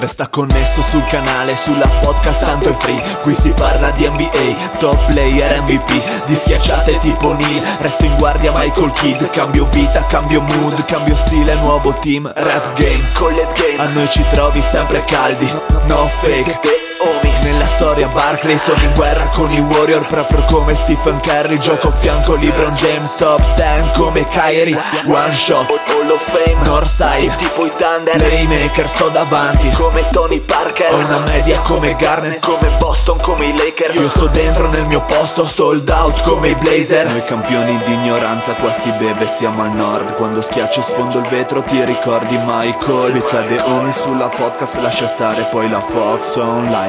Resta connesso sul canale, sulla podcast, tanto è free. Qui si parla di NBA, top player, MVP, di schiacciate tipo Neal. Resto in guardia Michael Kidd. Cambio vita, cambio mood, cambio stile, nuovo team. Rap game, collab game. A noi ci trovi sempre caldi, no fake. The Homies. Nella storia Barkley, sono in guerra con i Warrior, proprio come Stephen Curry. Gioco a fianco LeBron James, top 10 come Kyrie. One shot, Hall of Fame, Northside, tipo i Thunder. Playmaker, sto davanti come Tony Parker. Ho una media come Garnett, come Boston, come i Lakers. Io sto dentro nel mio posto, sold out come i Blazer. Noi campioni di ignoranza, qua si beve, siamo al nord. Quando schiaccio sfondo il vetro ti ricordi Michael. Becca The Homies sulla podcast, lascia stare poi la Fox online.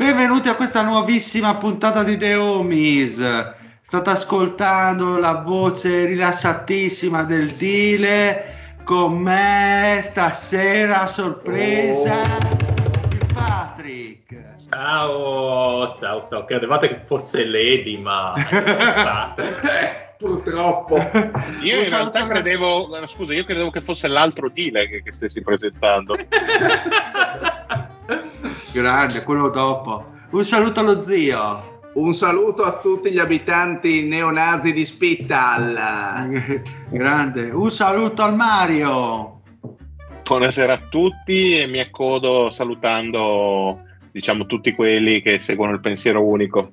Benvenuti a questa nuovissima puntata di The Homies. State ascoltando la voce rilassatissima del Dile con me stasera, sorpresa, il Patrick. Ciao, credevate che fosse l'Edi, ma purtroppo io in realtà credevo che fosse l'altro Dile che stessi presentando. Grande, quello dopo. Un saluto allo zio. Un saluto a tutti gli abitanti neonazi di Spital. Grande. Un saluto al Mario. Buonasera a tutti e mi accodo salutando, diciamo, tutti quelli che seguono il pensiero unico.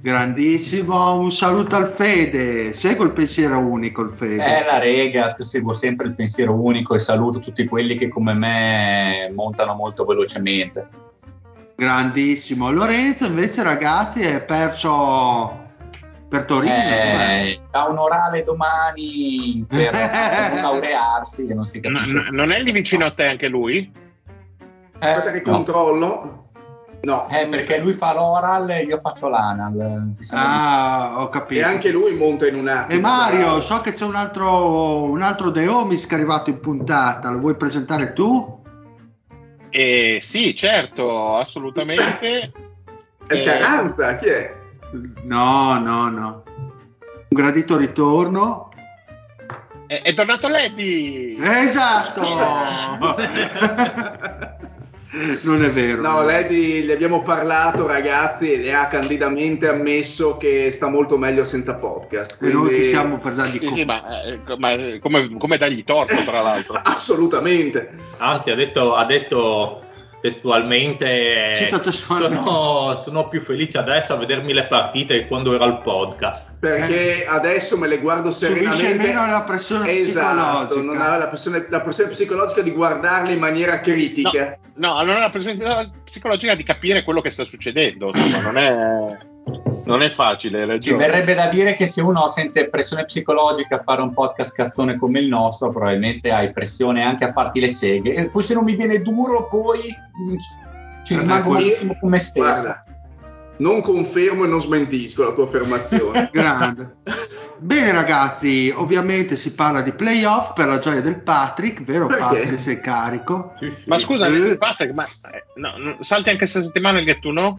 Grandissimo. Un saluto al Fede. Segue il pensiero unico il Fede. La rega, io seguo sempre il pensiero unico e saluto tutti quelli che come me montano molto velocemente. Grandissimo. Lorenzo invece, ragazzi, è perso per Torino, ha un orale domani per laurearsi, che non si capisce. Non è lì vicino a te anche lui? Aspetta che controllo. No, perché lui fa l'oral e io faccio l'anal. Ho capito. E anche lui monta in una. E Mario, so che c'è un altro The Homies che è arrivato in puntata. Lo vuoi presentare tu? Sì, certo, assolutamente. È Ranza, chi è? No. Un gradito ritorno. È tornato Edi. Esatto. Non è vero. No, Lady, gli abbiamo parlato, ragazzi, e le ha candidamente ammesso che sta molto meglio senza podcast. Quindi noi ci siamo per dargli torto. Sì, ma come dargli torto, tra l'altro? Assolutamente. Anzi, ha detto testualmente, sono più felice adesso a vedermi le partite che quando era il podcast, perché adesso me le guardo serenamente. Subisce meno la pressione psicologica. Non ha la pressione psicologica di guardarle in maniera critica. No, non ha la pressione psicologica di capire quello che sta succedendo. Non è facile. Ci verrebbe da dire che se uno sente pressione psicologica a fare un podcast cazzone come il nostro, probabilmente hai pressione anche a farti le seghe. E poi se non mi viene duro, poi ci rimango malissimo con me stesso. Guarda, non confermo e non smentisco la tua affermazione. Grande. Bene, ragazzi, ovviamente si parla di playoff per la gioia del Patrick, vero? Perché? Patrick, sei carico? Sì. Ma scusa, Patrick, no, salti anche questa settimana il Get To Know?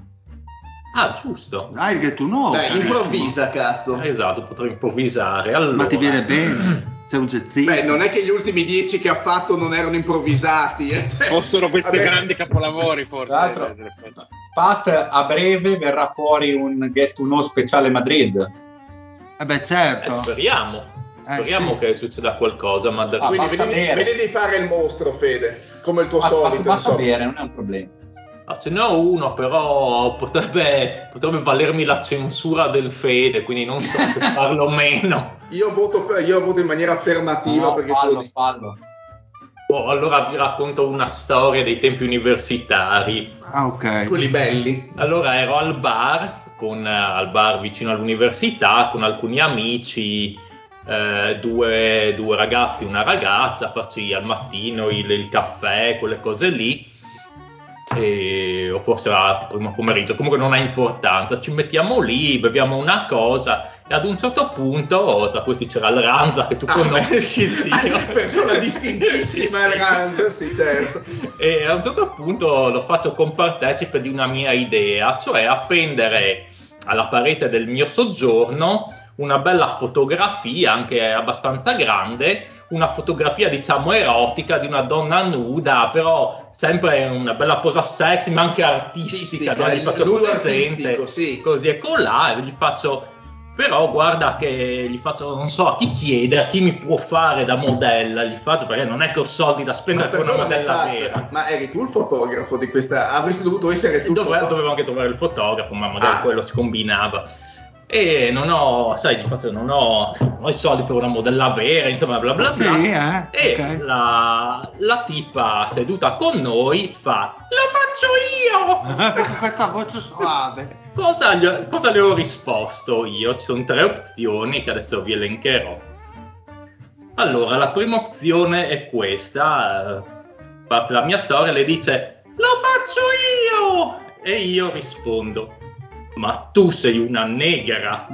Ah, giusto. Dai, che tu no. Dai, improvvisa, cazzo. Esatto, potrei improvvisare. Allora. Ma ti viene bene? Sei un jazzista. Beh, non è che gli ultimi 10 che ha fatto non erano improvvisati. Fossero questi grandi capolavori, forse. L'altro, Pat, a breve verrà fuori un Get To Know speciale Madrid. Beh, certo. Speriamo che succeda qualcosa. Ma vedi di fare il mostro, Fede, come il tuo solito. Basta bere, non è un problema. Ah, ce n'ho uno, però potrebbe valermi la censura del Fede, quindi non so se farlo o meno. Io voto in maniera affermativa. No, perché fallo. Oh, allora vi racconto una storia dei tempi universitari. Ah, ok. Quelli belli. Allora ero al bar vicino all'università con alcuni amici, due ragazzi, una ragazza, farci al mattino il caffè, quelle cose lì. o forse la prima pomeriggio, comunque non ha importanza, ci mettiamo lì, beviamo una cosa e ad un certo punto tra questi c'era il Ranza che tu conosci, persona distintissima il Ranza, sì, certo. E a un certo punto lo faccio compartecipe di una mia idea, cioè appendere alla parete del mio soggiorno una bella fotografia, anche abbastanza grande, una fotografia diciamo erotica di una donna nuda, però sempre una bella posa sexy ma anche artistica, no? Gli faccio presente, sì, così e colà, e gli faccio però guarda che gli faccio, non so a chi chiedere, a chi mi può fare da modella, gli faccio, perché non è che ho soldi da spendere per una modella vera. Ma eri tu il fotografo di questa, avresti dovuto essere tu. Dovevo anche trovare il fotografo, ma magari quello si combinava. E non ho, sai, di fatto non ho i soldi per una modella vera, insomma bla bla bla. Sì, e okay. la tipa seduta con noi fa: "La faccio io!" Questa voce suave. Cosa le ho risposto io? Ci sono tre opzioni che adesso vi elencherò. Allora, la prima opzione è questa. Parte la mia storia, le dice: "Lo faccio io!" E io rispondo: "Ma tu sei una negra."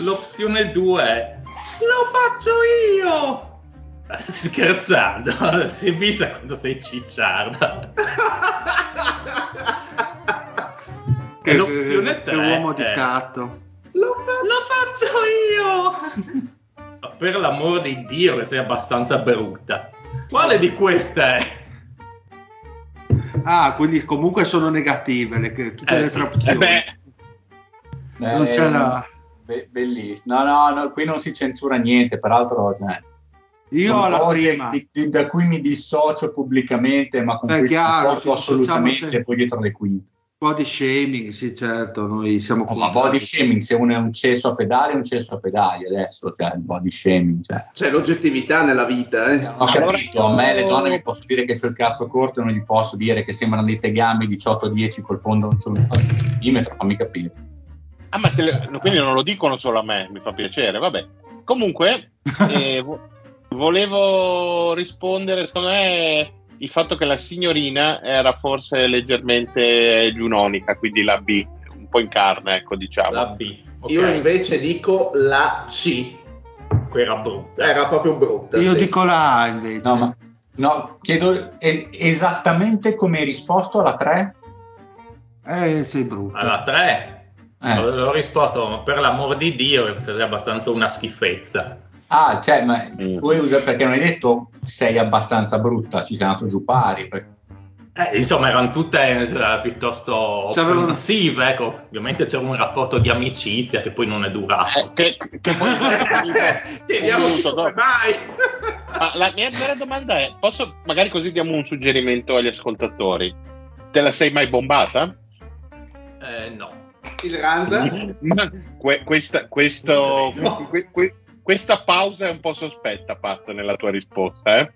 L'opzione 2 è: "Lo faccio io." Stai scherzando? Si è vista quando sei cicciarda. L'opzione 3 è: "Uomo di tatto." Lo faccio io. Per l'amor di Dio che sei abbastanza brutta. Quale di queste è? Quindi comunque sono negative tutte le trazioni. Non c'è la... Bellissimo. No, qui non si censura niente, peraltro io ho la prima da cui mi dissocio pubblicamente, ma con cui porto assolutamente poi dietro le quinte. Body shaming, sì, certo, noi siamo ma body shaming, se uno è un cesso a pedali, è un cesso a pedali adesso, cioè il body shaming, cioè c'è l'oggettività nella vita, eh? Ho capito, a me le donne mi posso dire che c'ho il cazzo corto, non gli posso dire che sembrano dei tegami 18-10 col fondo non c'è un centimetro, fammi capire. Ma quindi non lo dicono solo a me, mi fa piacere, vabbè. Comunque volevo rispondere, secondo me il fatto che la signorina era forse leggermente giunonica, quindi la B, un po' in carne, ecco, diciamo. La B. Okay. Io invece dico la C, che era brutta. Era proprio brutta. Io dico la A invece. No, chiedo esattamente come hai risposto alla 3? Sei brutta. Alla 3? L'ho risposto, ma per l'amor di Dio, che è abbastanza una schifezza. Cioè, ma perché non hai detto sei abbastanza brutta, ci sei andato giù pari. Insomma, erano tutte piuttosto offensive, ecco. Ovviamente c'era un rapporto di amicizia che poi non è durato. Che poi la mia vera domanda è: posso, magari così diamo un suggerimento agli ascoltatori. Te la sei mai bombata? No. Il Ranza? Ma questo. No. Questa pausa è un po' sospetta, Pat, nella tua risposta, eh?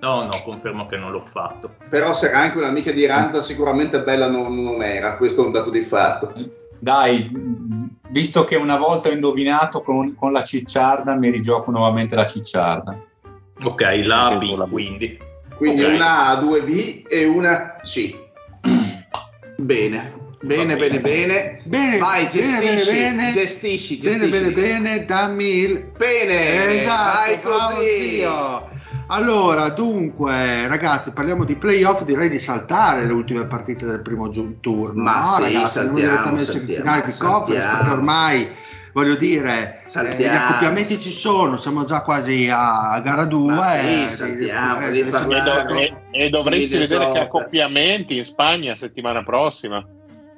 No, confermo che non l'ho fatto. Però se era anche un'amica di Ranza, sicuramente bella non era, questo è un dato di fatto. Dai, visto che una volta ho indovinato con la cicciarda, mi rigioco nuovamente la cicciarda. Ok, la B, quindi. Quindi okay. Una A, due B e una C. Bene. Bene. Vai, gestisci. Dammi il pene. Esatto, vai così. Oddio. Allora, dunque, ragazzi, parliamo di playoff. Direi di saltare le ultime partite del primo turno. Ma no, sì, ragazzi, saltiamo. Ormai, voglio dire, gli accoppiamenti ci sono, siamo già quasi a gara 2. Sì, saltiamo. E dovresti vedere che accoppiamenti in Spagna settimana prossima.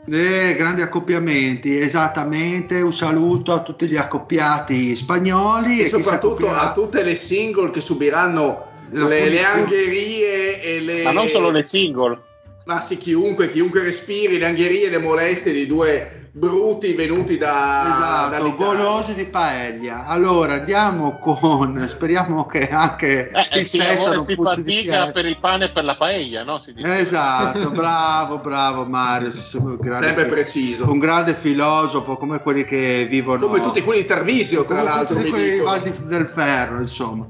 Grandi accoppiamenti, esattamente. Un saluto a tutti gli accoppiati spagnoli e soprattutto a tutte le single che subiranno le angherie e le... Ma non solo le single, ma sì, chiunque respiri le angherie e le molestie di due bruti venuti da, esatto, golosi di paella. Allora andiamo con, speriamo che anche il sesso non puzzi di piede. Per il pane e per la paella, no? Si dice. Esatto, bravo Mario, sempre preciso, un grande filosofo, come quelli che vivono, come tutti quelli di Tarvisio, tra l'altro, tutti quelli di Val del Ferro, insomma.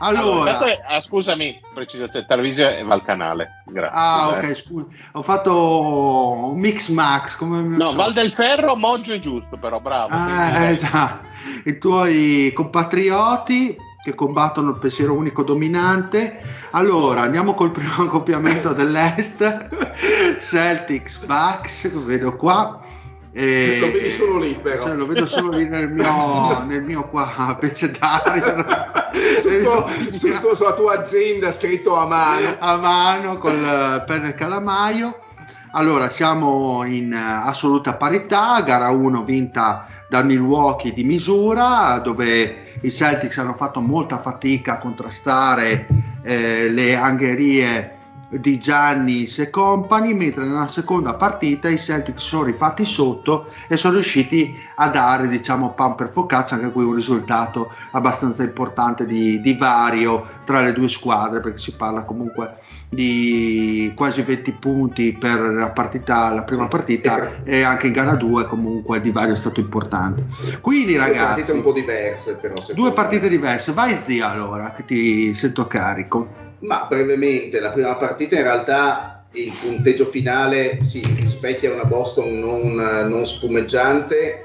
Allora, scusami, precisate, Tarvisio e Valcanale, grazie. Ok, scusa, ho fatto un mix max, come Val del Ferro, Moggio è giusto, però bravo. Esatto. I tuoi compatrioti che combattono il pensiero unico dominante. Allora, andiamo col primo accoppiamento dell'Est. Celtics Bucks, lo vedo qua. Lo vedi solo lì, però. Cioè, lo vedo solo lì nel mio qua pezzettario sulla tua agenda, scritto a mano col penna e calamaio. Allora, siamo in assoluta parità, gara 1 vinta da Milwaukee di misura, dove i Celtics hanno fatto molta fatica a contrastare le angherie di Gianni e compagni, mentre nella seconda partita i Celtics sono rifatti sotto e sono riusciti a dare, diciamo, pan per focaccia, anche qui un risultato abbastanza importante di vario tra le due squadre, perché si parla comunque di quasi 20 punti per la prima partita e anche in gara 2 comunque il divario è stato importante. Quindi ragazzi, due partite un po' diverse, però due partite diverse. Vai zia, allora, che ti sento carico. Ma brevemente, la prima partita in realtà il punteggio finale si rispecchia una Boston non spumeggiante,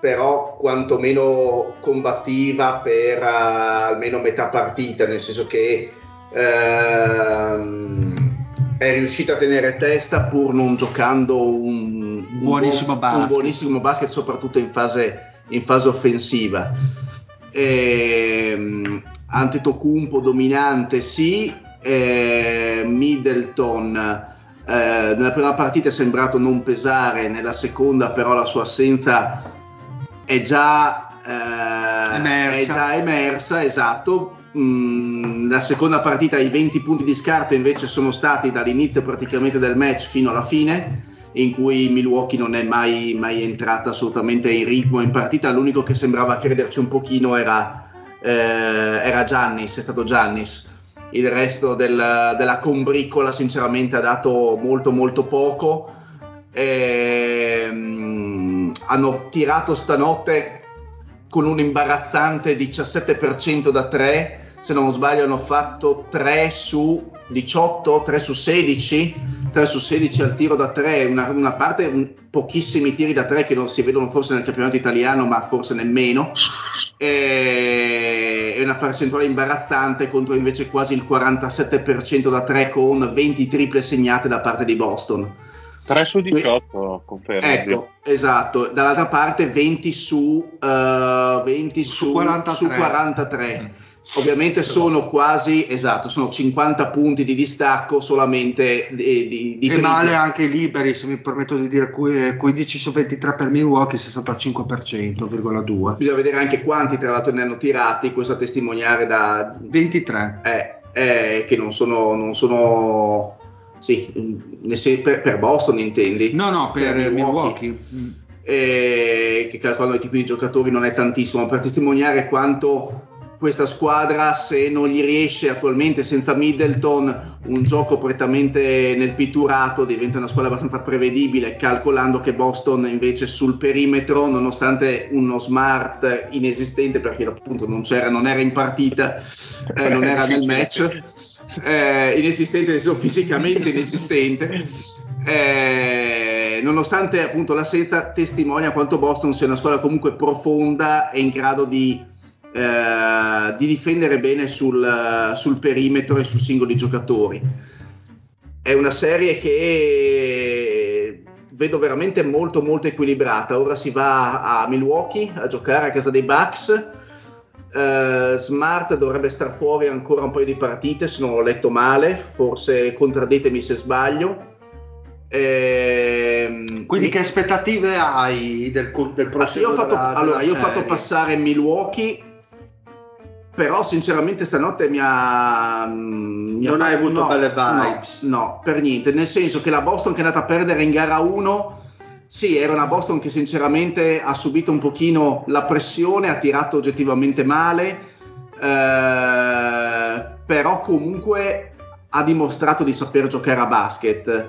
però quantomeno combattiva per almeno metà partita, nel senso che è riuscita a tenere testa pur non giocando un buonissimo basket, soprattutto in fase offensiva. Antetokounmpo dominante, sì. Middleton nella prima partita è sembrato non pesare, nella seconda però la sua assenza è già emersa, esatto. La seconda partita, i 20 punti di scarto invece sono stati dall'inizio praticamente del match fino alla fine, in cui Milwaukee non è mai entrata assolutamente in ritmo in partita. L'unico che sembrava crederci un pochino era Giannis, è stato Giannis. Il resto della combriccola sinceramente ha dato molto poco. Hanno tirato stanotte con un imbarazzante 17% da 3, se non sbaglio hanno fatto 3 su 18, 3 su 16 al tiro da 3, una parte pochissimi tiri da 3 che non si vedono forse nel campionato italiano, ma forse nemmeno. È una percentuale imbarazzante contro invece quasi il 47% da 3, con 20 triple segnate da parte di Boston. 3 su 18 confermo. Ecco, esatto. Dall'altra parte 20 su 43. Ovviamente sono quasi, esatto, sono 50 punti di distacco solamente di e male anche liberi, se mi permetto di dire, 15 su 23 per Milwaukee, 65%,2. Bisogna vedere anche quanti tra l'altro ne hanno tirati, questo a testimoniare da 23 che non sono sì, per Boston intendi? No, per Milwaukee. Che calcolano i tipi di giocatori non è tantissimo, per testimoniare quanto questa squadra, se non gli riesce attualmente senza Middleton un gioco prettamente nel pitturato, diventa una squadra abbastanza prevedibile, calcolando che Boston invece sul perimetro, nonostante uno Smart inesistente perché appunto non era in partita, non era nel match, inesistente, fisicamente inesistente, nonostante appunto l'assenza, testimonia quanto Boston sia una squadra comunque profonda e in grado di difendere bene sul perimetro e su singoli giocatori. È una serie che vedo veramente molto equilibrata. Ora si va a Milwaukee a giocare a casa dei Bucks. Smart dovrebbe star fuori ancora un paio di partite, se non l'ho letto male, forse contraddetemi se sbaglio. Quindi che aspettative hai del prossimo? Io ho fatto passare Milwaukee, però sinceramente stanotte mi non hai avuto belle vibes, no, per niente, nel senso che la Boston, che è andata a perdere in gara 1, Sì, era una Boston che sinceramente ha subito un pochino la pressione, ha tirato oggettivamente male, però comunque ha dimostrato di saper giocare a basket.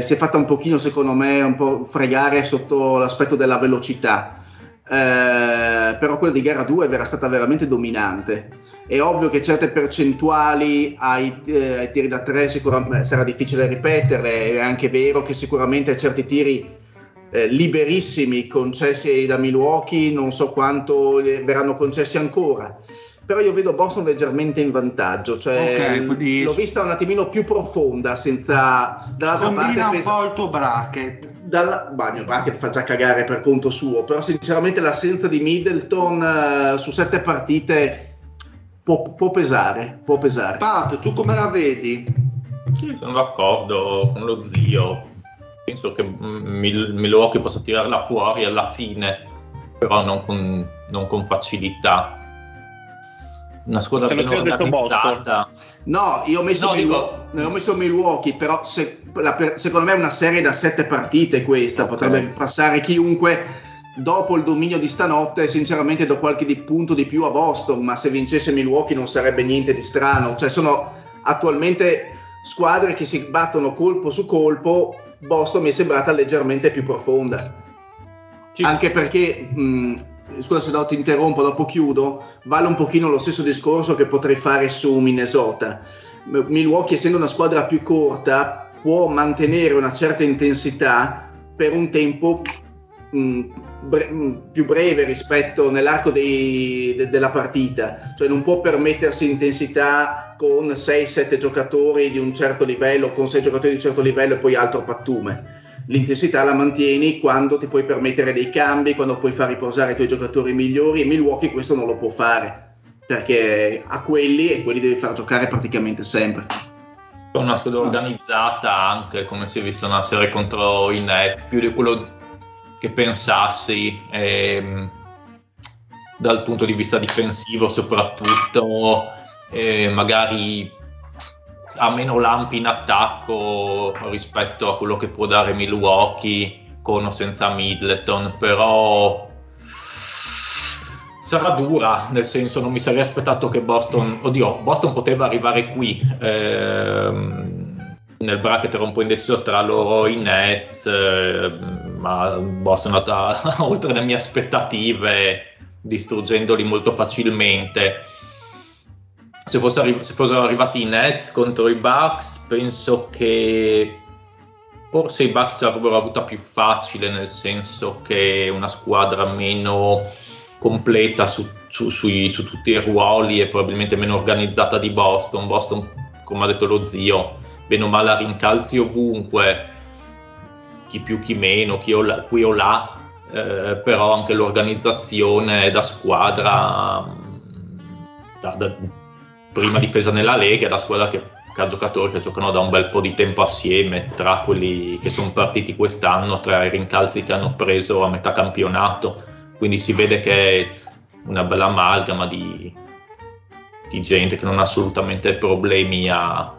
Si è fatta un pochino, secondo me, un po' fregare sotto l'aspetto della velocità, però quella di gara 2 era stata veramente dominante. È ovvio che certe percentuali ai tiri da 3 sicuramente sarà difficile ripeterle, è anche vero che sicuramente certi tiri liberissimi concessi da Milwaukee non so quanto verranno concessi ancora, però io vedo Boston leggermente in vantaggio, cioè okay, quindi l'ho vista un attimino più profonda, senza combina un po' il tuo bracket. Il mio bracket fa già cagare per conto suo, però sinceramente l'assenza di Middleton su 7 partite può pesare. Pat, tu come la vedi? Sì, sono d'accordo con lo zio, penso che Milwaukee possa tirarla fuori alla fine, però non con facilità. Una squadra più organizzata. No, io ho messo Milwaukee, però secondo me è una serie da 7 partite questa, okay. Potrebbe passare chiunque. Dopo il dominio di stanotte sinceramente do qualche punto di più a Boston, ma se vincesse Milwaukee non sarebbe niente di strano, cioè sono attualmente squadre che si battono colpo su colpo. Boston mi è sembrata leggermente più profonda, sì. Anche perché scusa se ti interrompo, dopo chiudo, vale un pochino lo stesso discorso che potrei fare su Minnesota. Milwaukee, essendo una squadra più corta, può mantenere una certa intensità per un tempo più breve rispetto nell'arco della partita, cioè non può permettersi intensità con 6-7 giocatori di un certo livello, con 6 giocatori di un certo livello e poi altro pattume. L'intensità la mantieni quando ti puoi permettere dei cambi, quando puoi far riposare i tuoi giocatori migliori, e Milwaukee questo non lo può fare, perché a quelli devi far giocare praticamente sempre. È una squadra organizzata, anche come si è visto nella serie contro i Nets, più di quello che pensassi, dal punto di vista difensivo soprattutto, magari ha meno lampi in attacco rispetto a quello che può dare Milwaukee con o senza Middleton, però sarà dura, nel senso non mi sarei aspettato che Boston poteva arrivare qui, nel bracket ero un po' indeciso tra loro e i Nets, ma Boston è andata oltre le mie aspettative, distruggendoli molto facilmente. Se fossero arrivati i Nets contro i Bucks, penso che forse i Bucks l'avrebbero avuta più facile, nel senso che una squadra meno completa su tutti i ruoli e probabilmente meno organizzata di Boston. Boston, come ha detto lo zio, bene o male a rincalzi ovunque, chi più chi meno, qui o là, però anche l'organizzazione da squadra, da prima difesa nella Lega, è la squadra che ha giocatori che giocano da un bel po' di tempo assieme, tra quelli che sono partiti quest'anno, tra i rincalzi che hanno preso a metà campionato, quindi si vede che è una bella amalgama di gente che non ha assolutamente problemi a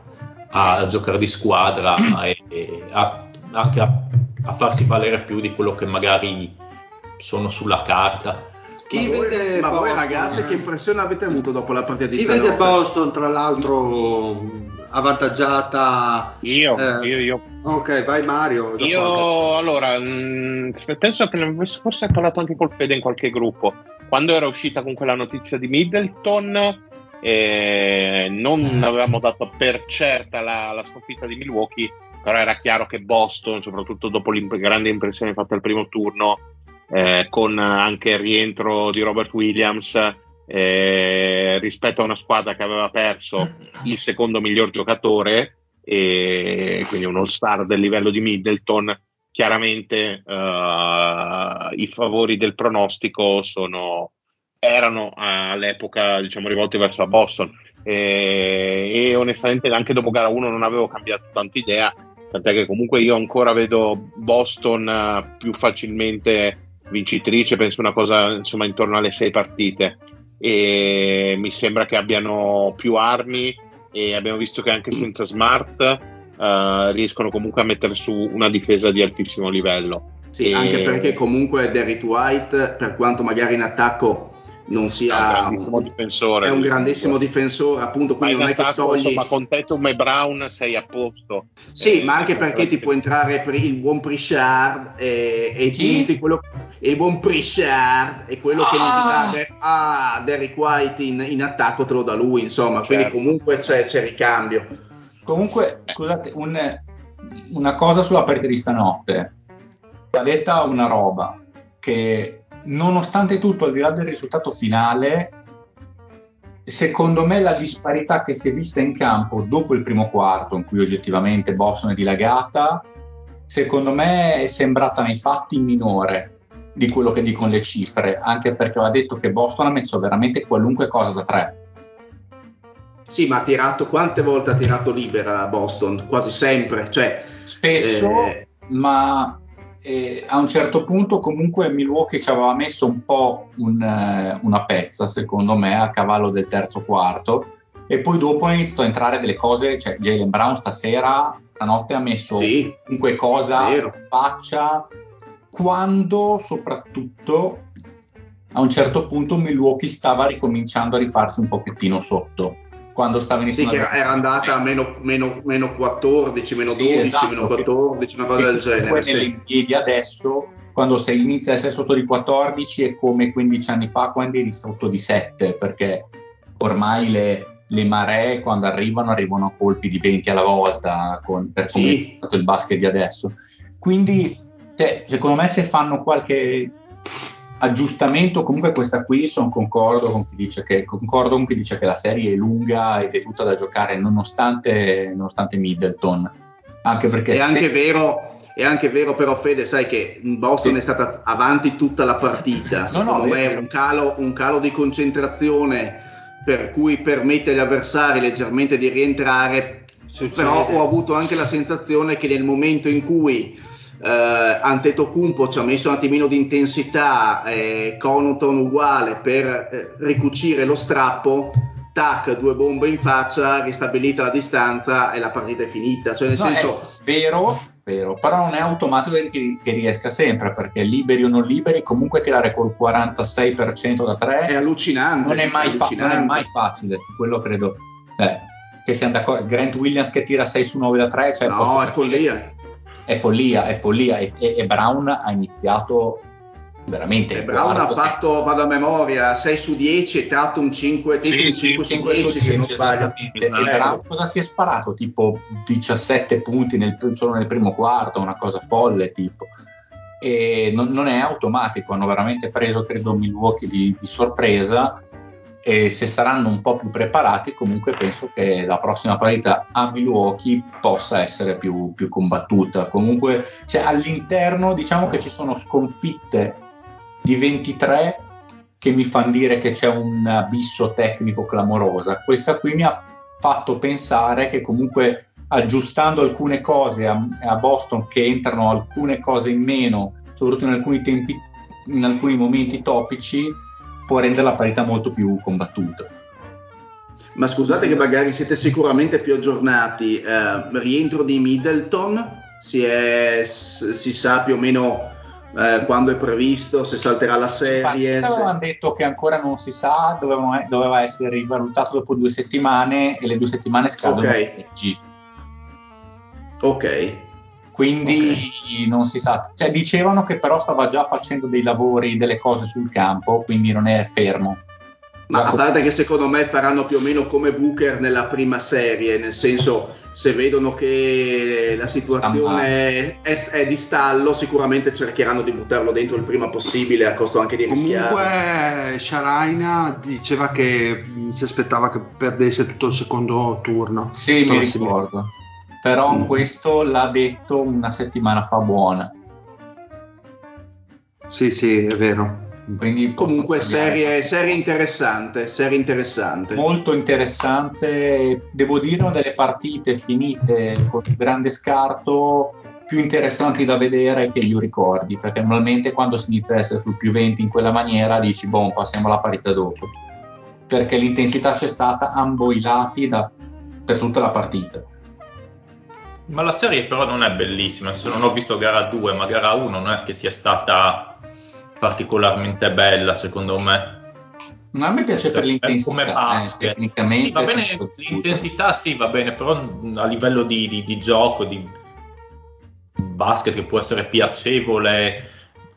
giocare di squadra e anche a farsi valere più di quello che magari sono sulla carta. Ma voi ragazzi, che impressione avete avuto dopo la partita di stanotte? Chi vede Boston, tra l'altro, avvantaggiata? Io. Ok, vai Mario. Io, allora, penso che ne avessi forse parlato anche col Fede in qualche gruppo. Quando era uscita con quella notizia di Middleton, non avevamo dato per certa la sconfitta di Milwaukee, però era chiaro che Boston, soprattutto dopo la grande impressione fatta al primo turno, con anche il rientro di Robert Williams, rispetto a una squadra che aveva perso il secondo miglior giocatore, e quindi un all-star del livello di Middleton, chiaramente i favori del pronostico erano all'epoca, diciamo, rivolti verso Boston, e onestamente anche dopo gara 1 non avevo cambiato tanto idea, tant'è che comunque io ancora vedo Boston più facilmente vincitrice, penso una cosa insomma intorno alle 6 partite, e mi sembra che abbiano più armi, e abbiamo visto che anche senza Smart riescono comunque a mettere su una difesa di altissimo livello, Sì, e... anche perché comunque Derrick White, per quanto magari in attacco non sia un grandissimo difensore, appunto, quindi non è che togli, ma con Tatum e Brown sei a posto. Sì, ma anche perché ti può entrare il buon Pritchard e sì? Il buon Pritchard è quello che non ti dà Derrick White in attacco, te lo dà lui, insomma, certo. Quindi comunque c'è ricambio. Comunque, scusate, una cosa sulla partita di stanotte. Ha detta una roba che, nonostante tutto, al di là del risultato finale, secondo me la disparità che si è vista in campo dopo il primo quarto, in cui oggettivamente Boston è dilagata, secondo me è sembrata nei fatti minore di quello che dicono le cifre, anche perché va detto che Boston ha messo veramente qualunque cosa da tre. Sì, ma ha tirato, quante volte ha tirato libera Boston? Quasi sempre, cioè spesso, ma... E a un certo punto comunque Milwaukee ci aveva messo un po' una pezza, secondo me, a cavallo del terzo quarto, e poi dopo ha iniziato a entrare delle cose, cioè Jaylen Brown stanotte ha messo comunque cosa in faccia, quando soprattutto a un certo punto Milwaukee stava ricominciando a rifarsi un pochettino sotto, quando stava iniziando era andata a meno 14, meno 12, esatto, meno 14, una cosa del genere. Poi nelle piedi adesso, quando sei inizia a essere sotto di 14, è come 15 anni fa quando eri sotto di 7, perché ormai le maree quando arrivano a colpi di 20 alla volta, per come è stato il basket di adesso. Quindi secondo me se fanno qualche aggiustamento, comunque questa qui concordo con chi dice che la serie è lunga ed è tutta da giocare nonostante Middleton, anche perché è anche vero però, Fede, sai che Boston è stata avanti tutta la partita, secondo me un calo di concentrazione per cui permette agli avversari leggermente di rientrare. Succede. Però ho avuto anche la sensazione che nel momento in cui Antetokounmpo ci ha messo un attimino di intensità, Connaughton uguale, per ricucire lo strappo, tac, due bombe in faccia, ristabilita la distanza e la partita è finita, cioè nel senso vero, però non è automatico che riesca sempre, perché liberi o non liberi comunque tirare col 46% da 3 è allucinante, non è mai facile, su quello credo che siamo d'accordo. Grant Williams che tira 6 su 9 da 3, cioè no, è follia e Brown ha iniziato veramente. Brown ha fatto, vado a memoria, 6 su 10 e Tatum 5 su 10, se non sbaglio. E Brown cosa si è sparato? Tipo 17 punti solo nel primo quarto, una cosa folle tipo. E non è automatico, hanno veramente preso, credo, Milwaukee di sorpresa, e se saranno un po' più preparati comunque penso che la prossima partita a Milwaukee possa essere più combattuta. Comunque, cioè, all'interno diciamo che ci sono sconfitte di 23 che mi fanno dire che c'è un abisso tecnico clamorosa. Questa qui mi ha fatto pensare che comunque, aggiustando alcune cose a Boston, che entrano alcune cose in meno soprattutto in alcuni momenti topici, può rendere la parità molto più combattuta. Ma scusate che magari siete sicuramente più aggiornati, rientro di Middleton si sa più o meno quando è previsto, se salterà la serie. Avevano detto che ancora non si sa, doveva essere rivalutato dopo 2 settimane e le 2 settimane scadono. Ok. Quindi non si sa, cioè, dicevano che però stava già facendo dei lavori, delle cose sul campo, quindi non è fermo. Ma a parte che secondo me faranno più o meno come Booker nella prima serie, nel senso, se vedono che la situazione è di stallo, sicuramente cercheranno di buttarlo dentro il prima possibile, a costo anche di rischiare. Comunque Sharaina diceva che si aspettava che perdesse tutto il secondo turno. Sì, mi ricordo. Però questo l'ha detto una settimana fa buona. Sì, è vero. Quindi comunque serie interessante. Molto interessante. Devo dire, una delle partite finite con grande scarto più interessanti da vedere che io ricordi, perché normalmente quando si inizia a essere sul più 20 in quella maniera dici, passiamo alla partita dopo. Perché l'intensità c'è stata ambo i lati per tutta la partita. Ma la serie però non è bellissima, se non ho visto gara 2, ma gara 1 non è che sia stata particolarmente bella, secondo me. Ma a me piace per l'intensità, come basket. Tecnicamente. Va bene, l'intensità sì, va bene, però a livello di gioco, di basket che può essere piacevole,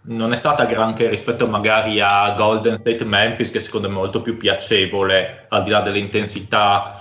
non è stata granché rispetto magari a Golden State Memphis, che secondo me è molto più piacevole, al di là dell'intensità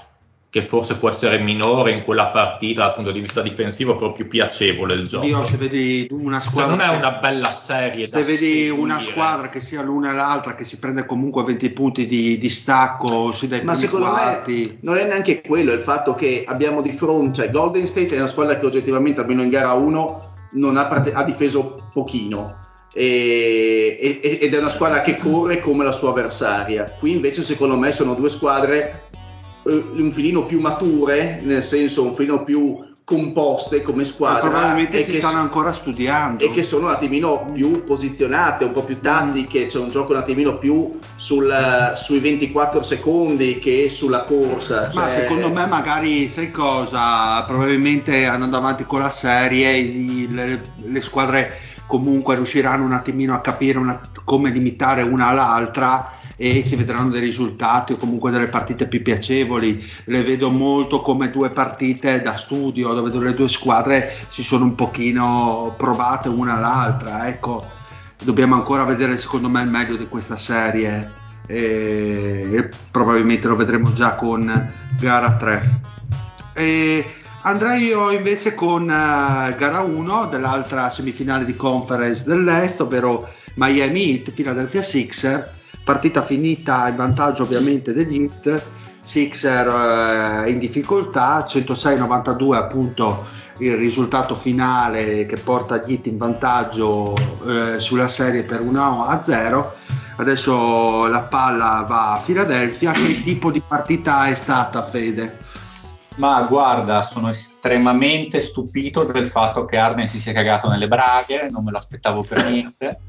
che forse può essere minore in quella partita dal punto di vista difensivo, proprio più piacevole il gioco. Dio, se vedi una squadra, cioè, non è una bella serie, se vedi una squadra che sia l'una e l'altra che si prende comunque 20 punti di stacco, si dai primi quarti. Ma secondo me non è neanche quello, il fatto che abbiamo di fronte, cioè Golden State è una squadra che oggettivamente almeno in gara 1 non ha difeso pochino, ed è una squadra che corre come la sua avversaria. Qui invece secondo me sono due squadre un filino più mature, nel senso un filino più composte come squadra, probabilmente si stanno ancora studiando e che sono un attimino più posizionate, un po' più tattiche, c'è un gioco un attimino più sui 24 secondi che sulla corsa, cioè... Ma secondo me magari sai cosa, probabilmente andando avanti con la serie le squadre comunque riusciranno un attimino a capire come limitare una all'altra e si vedranno dei risultati o comunque delle partite più piacevoli. Le vedo molto come due partite da studio, dove le due squadre si sono un pochino provate una all'altra, ecco. Dobbiamo ancora vedere secondo me il meglio di questa serie e probabilmente lo vedremo già con gara 3. E andrei io invece con gara 1 dell'altra semifinale di Conference dell'Est, ovvero Miami Heat Philadelphia Sixers. Partita finita in vantaggio ovviamente degli Heat, Sixers in difficoltà, 106-92 appunto il risultato finale che porta gli Heat in vantaggio sulla serie per 1-0. Adesso la palla va a Philadelphia. Che tipo di partita è stata, Fede? Ma guarda, sono estremamente stupito del fatto che Harden si sia cagato nelle braghe, non me lo aspettavo per niente.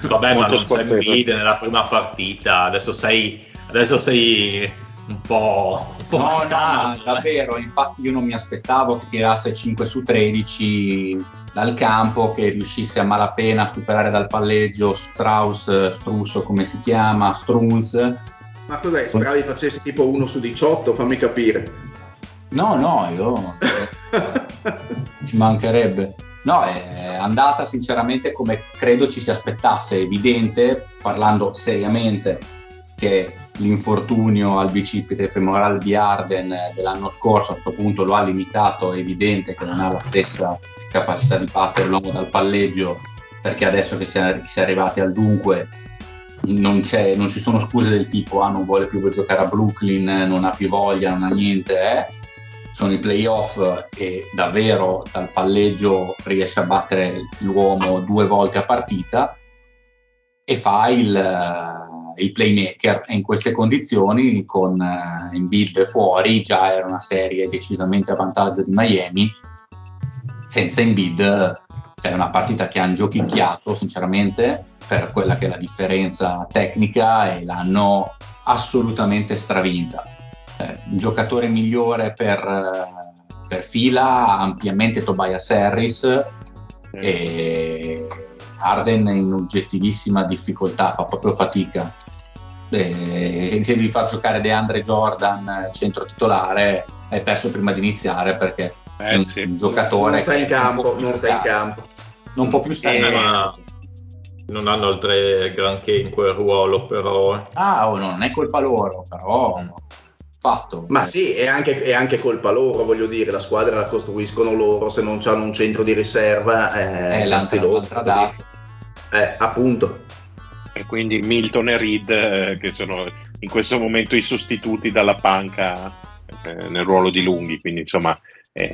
Vabbè, ma non sei Biden nella prima partita, adesso sei un po' no, mascano, no, davvero, infatti io non mi aspettavo che tirasse 5 su 13 dal campo, che riuscisse a malapena a superare dal palleggio Strunz. Ma cos'è, speravi facesse tipo 1 su 18, fammi capire. No, io ci mancherebbe. No, è andata sinceramente come credo ci si aspettasse, è evidente, parlando seriamente, che l'infortunio al bicipite femorale di Harden dell'anno scorso a questo punto lo ha limitato, è evidente che non ha la stessa capacità di battere l'uomo dal palleggio, perché adesso che si è arrivati al dunque non ci sono scuse del tipo non vuole più giocare a Brooklyn, non ha più voglia, non ha niente, Sono i playoff e davvero dal palleggio riesce a battere l'uomo 2 volte a partita e fa il playmaker, e in queste condizioni con Embiid fuori già era una serie decisamente a vantaggio di Miami. Senza Embiid è una partita che hanno giochicchiato sinceramente per quella che è la differenza tecnica e l'hanno assolutamente stravinta. Un giocatore migliore per fila ampiamente Tobias Harris, e Harden in oggettivissima difficoltà, fa proprio fatica, e se devi far giocare DeAndre Jordan centro titolare hai perso prima di iniziare, perché un giocatore non sta in campo, non può più stare in campo. Non hanno altre granché in quel ruolo, però non è colpa loro, però fatto. Ma sì, è anche colpa loro, voglio dire, la squadra la costruiscono loro, se non hanno un centro di riserva è appunto. E quindi Milton e Reed che sono in questo momento i sostituti dalla panca nel ruolo di lunghi, quindi insomma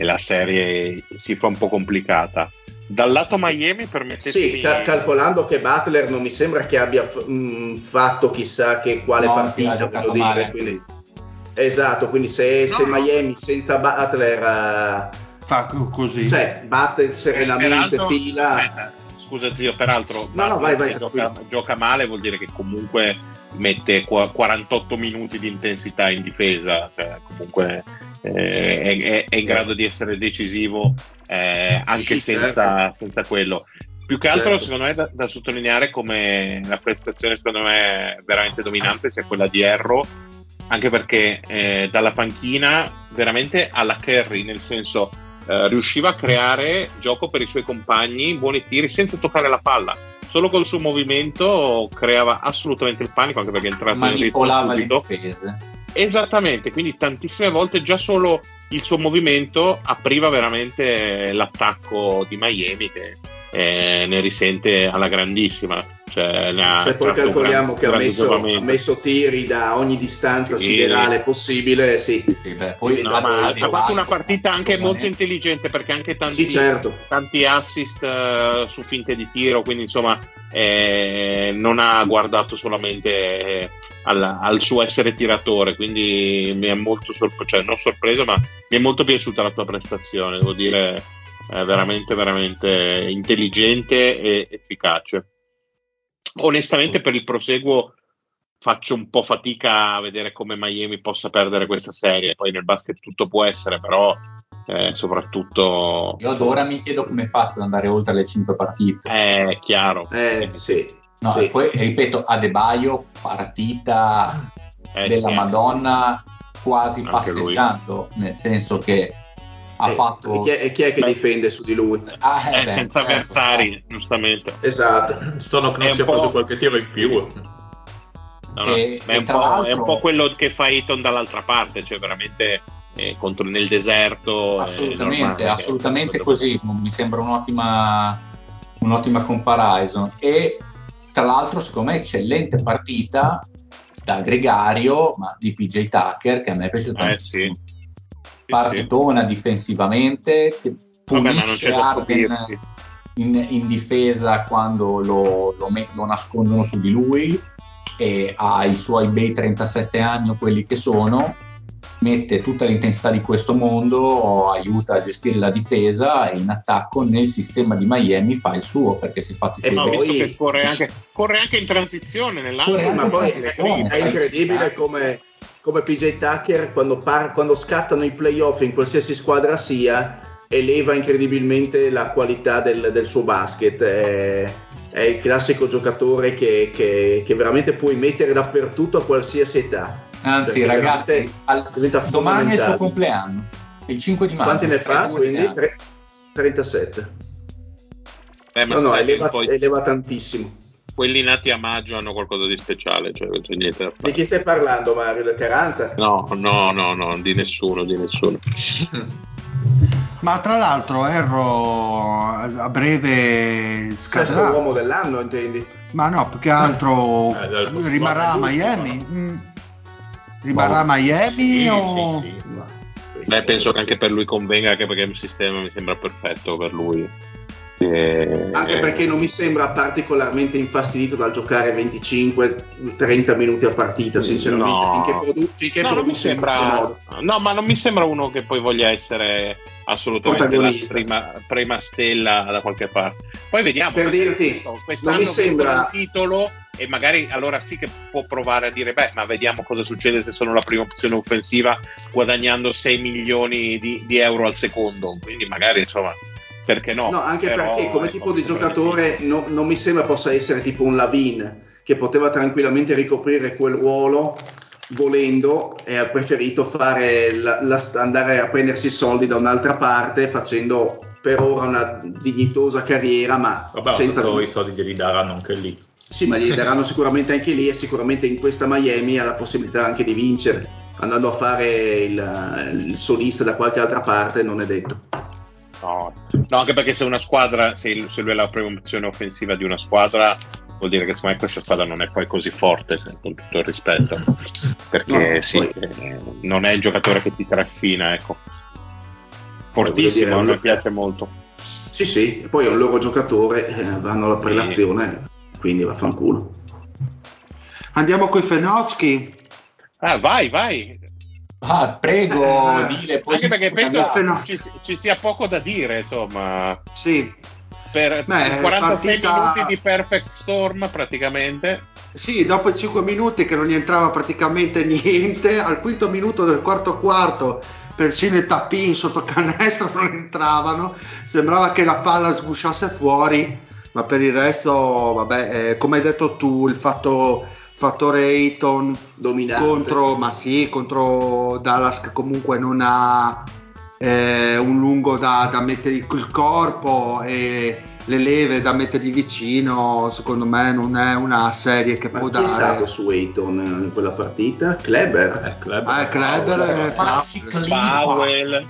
la serie si fa un po' complicata. Dal lato Miami, permettetemi... Sì, calcolando che Butler non mi sembra che abbia fatto chissà che quale partita, voglio dire, quindi... Esatto, quindi se Miami senza Butler fa così, cioè batte serenamente fila. Scusa zio, peraltro vai, gioca male, vuol dire che comunque mette 48 minuti di intensità in difesa, cioè comunque è in grado di essere decisivo anche senza quello. Più che altro, secondo me, da sottolineare come la prestazione, secondo me, veramente dominante sia quella di Erro, anche perché dalla panchina veramente alla Curry, nel senso riusciva a creare gioco per i suoi compagni, buoni tiri, senza toccare la palla. Solo col suo movimento creava assolutamente il panico, anche perché entrava in ritmo subito. Esattamente, quindi tantissime volte già solo il suo movimento apriva veramente l'attacco di Miami, che ne risente alla grandissima. Cioè, poi calcoliamo che ha messo tiri da ogni distanza siderale possibile. Ha fatto una partita anche molto intelligente, perché anche tanti assist su finte di tiro, quindi insomma non ha guardato solamente al suo essere tiratore, quindi mi è molto non sorpreso, ma mi è molto piaciuta la tua prestazione, devo dire, veramente intelligente e efficace. Onestamente per il proseguo faccio un po' fatica a vedere come Miami possa perdere questa serie. Poi nel basket tutto può essere, però soprattutto io ad ora mi chiedo come faccio ad andare oltre le 5 partite. Chiaro. E poi ripeto, Adebayo partita della Madonna, quasi anche passeggiando lui, nel senso che ha fatto. E chi è che difende su di lui? Senza avversari, giustamente. Esatto. Stono che non si è preso qualche tiro in più. È un po' quello che fa Ayton dall'altra parte, cioè veramente contro nel deserto. Assolutamente così. Mi sembra un'ottima comparison. E tra l'altro, secondo me, eccellente partita da gregario, ma di PJ Tucker, che a me è piaciuto tantissimo. Sì. Partitona difensivamente, che pulisce Harden in difesa quando lo nascondono su di lui, e ha i suoi bei 37 anni o quelli che sono, mette tutta l'intensità di questo mondo, aiuta a gestire la difesa, e in attacco nel sistema di Miami fa il suo, perché si è fatto che corre anche in transizione nell'angolo, ma poi è incredibile come PJ Tucker quando scattano i playoff in qualsiasi squadra sia, eleva incredibilmente la qualità del suo basket. È il classico giocatore che veramente puoi mettere dappertutto a qualsiasi età. Anzi, ragazzi, domani è il suo compleanno, il 5 di marzo. Quanti ne fa? Quindi 37. Eleva tantissimo. Quelli nati a maggio hanno qualcosa di speciale, cioè non c'è niente da fare. Di chi stai parlando, Mario? Del Caranza? No, di nessuno. Ma tra l'altro Erro a breve scaderà. Sesto uomo dell'anno, intendi? Ma no, più che altro rimarrà a Miami? Rimarrà a Miami? Sì. Beh, penso che anche per lui convenga, anche perché il sistema mi sembra perfetto per lui. Anche perché non mi sembra particolarmente infastidito dal giocare 25-30 minuti a partita, sinceramente. Ma non mi sembra uno che poi voglia essere assolutamente la prima stella da qualche parte. Poi vediamo, per dirti, quest'anno non mi sembra un titolo, e magari allora sì che può provare a dire ma vediamo cosa succede se sono la prima opzione offensiva, guadagnando 6 milioni di euro al secondo, quindi magari insomma, perché no, anche perché come tipo di giocatore non mi sembra possa essere tipo un Lavin, che poteva tranquillamente ricoprire quel ruolo volendo, e ha preferito fare andare a prendersi i soldi da un'altra parte, facendo per ora una dignitosa carriera, ma senza i soldi glieli daranno anche lì. Sì, ma gli daranno sicuramente anche lì, e sicuramente in questa Miami ha la possibilità anche di vincere, andando a fare il solista da qualche altra parte, non è detto. No, anche perché se una squadra, se lui è la prima opzione offensiva di una squadra, vuol dire che secondo me questa squadra non è poi così forte, con tutto il rispetto, perché non è il giocatore che ti trascina, ecco. Fortissimo, a me piace molto. Sì, poi è un loro giocatore, hanno la prelazione, quindi vaffanculo. Andiamo con i Fenocchi. Vai. Prego, Dile, poi anche perché penso ci sia poco da dire, insomma. Sì. Per 46 minuti di perfect storm praticamente. Sì, dopo 5 minuti che non gli entrava praticamente niente, al quinto minuto del quarto persino i tappini sotto canestro non entravano, sembrava che la palla sgusciasse fuori, ma per il resto vabbè, come hai detto tu, il fattore Ayton dominante contro Dallas, che comunque non ha un lungo da mettere il corpo, e le leve da mettergli vicino, secondo me non è una serie che può dare. Ma chi è stato su Ayton in quella partita? Kleber, Maxi Powell,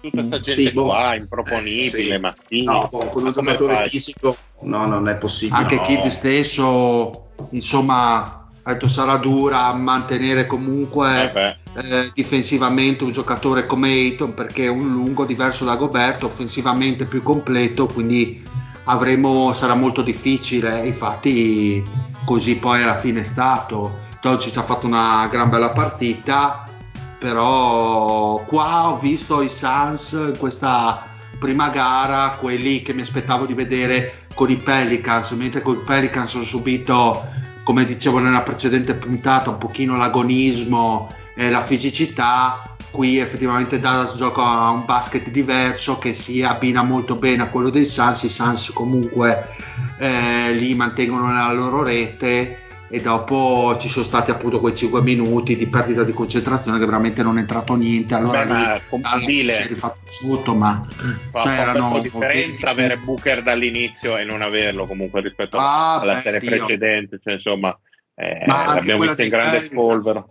tutta sta gente qua improponibile, Mattini, no, con un giocatore fisico no, non è possibile. Anche Kidd stesso, insomma, ha detto sarà dura mantenere comunque difensivamente un giocatore come Ayton, perché è un lungo diverso da Gobert, offensivamente più completo, quindi sarà molto difficile. Infatti così poi alla fine è stato. Doncic ha fatto una gran bella partita, però qua ho visto i Suns in questa prima gara, quelli che mi aspettavo di vedere con i Pelicans, mentre con i Pelicans ho subito, come dicevo nella precedente puntata, un pochino l'agonismo e la fisicità. Qui effettivamente Dallas gioca a un basket diverso che si abbina molto bene a quello dei Suns. I Suns comunque li mantengono nella loro rete, e dopo ci sono stati appunto quei 5 minuti di perdita di concentrazione che veramente non è entrato niente. Allora lì si è rifatto tutto, ma c'erano un po' differenza avere Booker dall'inizio e non averlo comunque rispetto alla serie precedente, cioè, insomma, l'abbiamo visto in grande spolvero.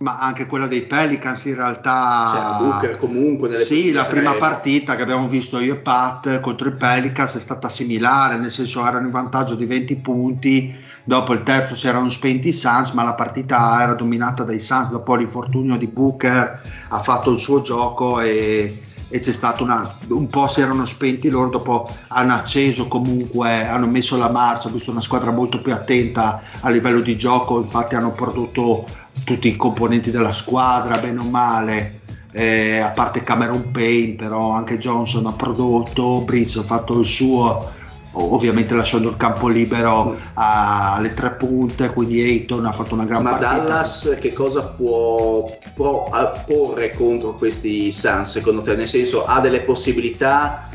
Ma anche quella dei Pelicans in realtà, cioè, Booker comunque nelle la prima partita che abbiamo visto io e Pat contro i Pelicans è stata similare, nel senso erano in vantaggio di 20 punti, dopo il terzo si erano spenti i Suns, ma la partita era dominata dai Suns. Dopo l'infortunio di Booker ha fatto il suo gioco e c'è stato un po' si erano spenti loro, dopo hanno acceso comunque, hanno messo la marcia, ho visto una squadra molto più attenta a livello di gioco, infatti hanno prodotto tutti i componenti della squadra bene o male, a parte Cameron Payne, però anche Johnson ha prodotto, Bridges ha fatto il suo, ovviamente lasciando il campo libero alle tre punte, quindi Ayton ha fatto una gran partita. Ma Dallas che cosa può porre contro questi Suns secondo te? Nel senso, ha delle possibilità,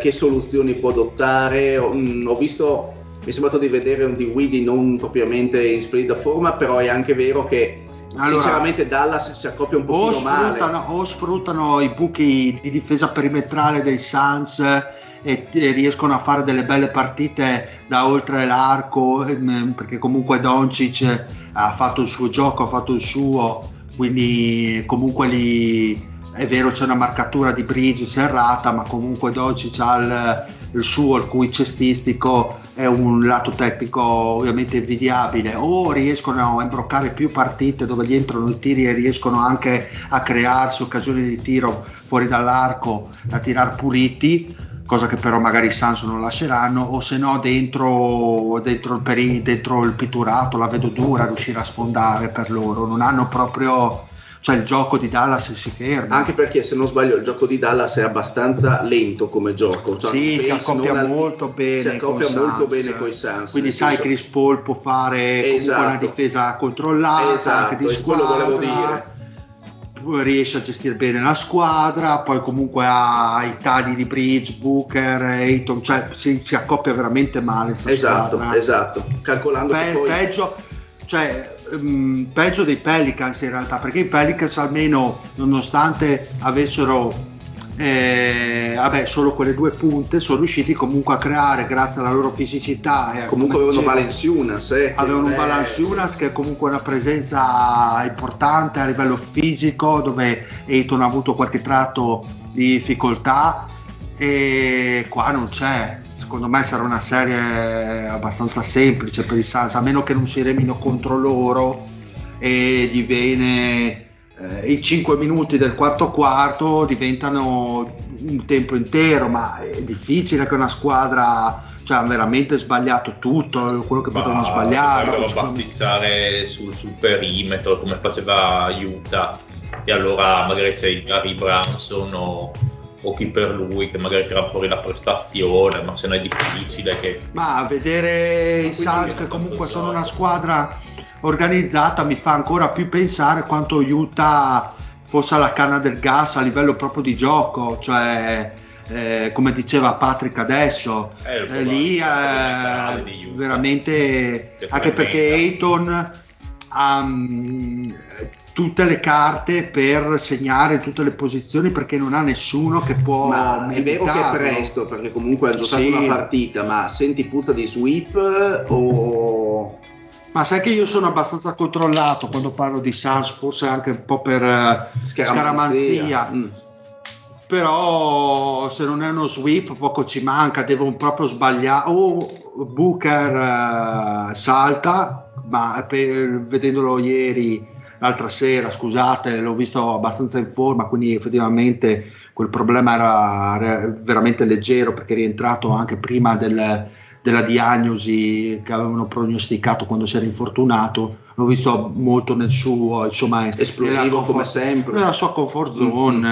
che soluzioni può adottare? Ho visto, mi è sembrato di vedere un Dinwiddie non propriamente in splendida forma, però è anche vero che sinceramente Dallas si accoppia un pochino male. O sfruttano i buchi di difesa perimetrale dei Suns e riescono a fare delle belle partite da oltre l'arco, perché comunque Doncic ha fatto il suo gioco, ha fatto il suo, quindi comunque lì è vero c'è una marcatura di Bridges errata, ma comunque Doncic ha il suo, il cui cestistico è un lato tecnico ovviamente invidiabile. O riescono a imbroccare più partite dove gli entrano i tiri e riescono anche a crearsi occasioni di tiro fuori dall'arco, a tirar puliti, cosa che però magari i Suns non lasceranno, o se no dentro il pitturato la vedo dura riuscire a sfondare per loro. Non hanno proprio, cioè il gioco di Dallas si ferma, anche perché se non sbaglio il gioco di Dallas è abbastanza lento come gioco, cioè, si accoppia molto bene con i Suns, quindi sai senso, Chris Paul può fare una difesa controllata, anche di squadra, quello volevo dire, riesce a gestire bene la squadra, poi comunque ha i tagli di Bridges, Booker, Ayton, cioè si accoppia veramente male sta squadra. Esatto, calcolando che poi peggio dei Pelicans in realtà, perché i Pelicans almeno, nonostante avessero solo quelle due punte, sono riusciti comunque a creare grazie alla loro fisicità, e comunque avevano un Valanciunas che è comunque una presenza importante a livello fisico, dove Ayton ha avuto qualche tratto di difficoltà, e qua non c'è. Secondo me sarà una serie abbastanza semplice per i Suns, a meno che non si remino contro loro e gli viene i 5 minuti del quarto diventano un tempo intero, ma è difficile che una squadra, cioè, ha veramente sbagliato tutto quello che potevano sbagliare. Doveva bastizzare sul perimetro come faceva Utah, e allora magari c'è i vari Branson o chi per lui che magari tira fuori la prestazione, ma se no è difficile a vedere i Suns, che comunque sono una squadra organizzata, mi fa ancora più pensare quanto Utah fosse alla canna del gas a livello proprio di gioco, cioè come diceva Patrick adesso, lì veramente, anche perché Ayton ha tutte le carte per segnare tutte le posizioni, perché non ha nessuno che può. Ma è vero che è presto, perché comunque ha giocato una partita, ma senti puzza di sweep o... Ma sai che io sono abbastanza controllato quando parlo di Suns, forse anche un po' per scaramanzia. Però se non è uno sweep poco ci manca, devo proprio sbagliare, Booker salta, ma vedendolo ieri, l'altra sera, scusate, l'ho visto abbastanza in forma, quindi effettivamente quel problema era veramente leggero, perché è rientrato anche prima della diagnosi che avevano prognosticato quando si era infortunato. L'ho visto molto nel suo, insomma, esplosivo come sempre, nella sua comfort zone,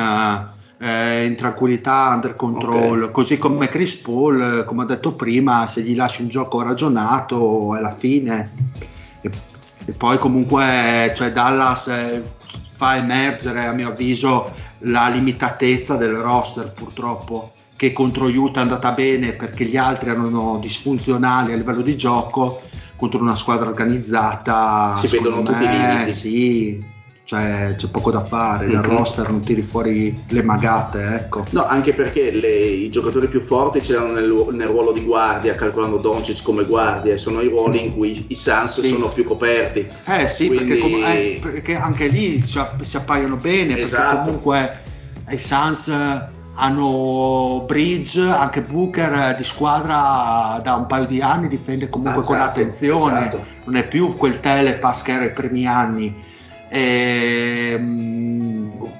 in tranquillità, under control, okay. Così come Chris Paul, come ho detto prima, se gli lasci un gioco ragionato è la fine. E poi comunque, cioè, Dallas fa emergere, a mio avviso, la limitatezza del roster, purtroppo, che contro Utah è andata bene perché gli altri erano disfunzionali a livello di gioco. Contro una squadra organizzata si vedono tutti i limiti. Sì, cioè, c'è poco da fare, dal roster non tiri fuori le magate, ecco. No, anche perché i giocatori più forti ce l'hanno nel ruolo di guardia, calcolando Doncic come guardia, e sono i ruoli in cui i Suns sono più coperti. Quindi... perché anche lì si appaiono bene, esatto. Perché comunque i Suns hanno Bridge, anche Booker di squadra da un paio di anni difende comunque con attenzione, non è più quel telepass che era i primi anni. È molto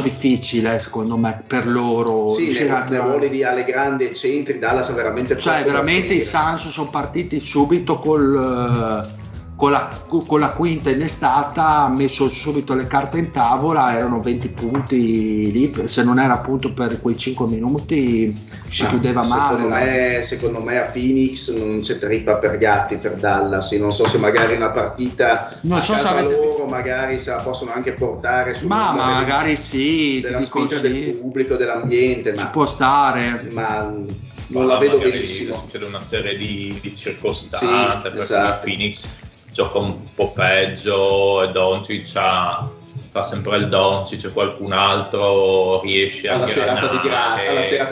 difficile, secondo me, per loro. Sì, nei ruoli di alle grandi centri Dallas veramente, cioè veramente i Suns sono partiti subito con la quinta innestata, ha messo subito le carte in tavola, erano 20 punti lì, se non era appunto per quei 5 minuti si chiudeva male. Secondo me a Phoenix non c'è trippa per gatti per Dallas, non so se magari una partita loro magari se la possono anche portare su, magari della sfida del pubblico, dell'ambiente, ma ci può stare, ma non la vedo benissimo. Succede una serie di circostanze, perché Phoenix gioca un po' peggio e Doncic fa sempre il Doncic, c'è qualcun altro riesce alla serata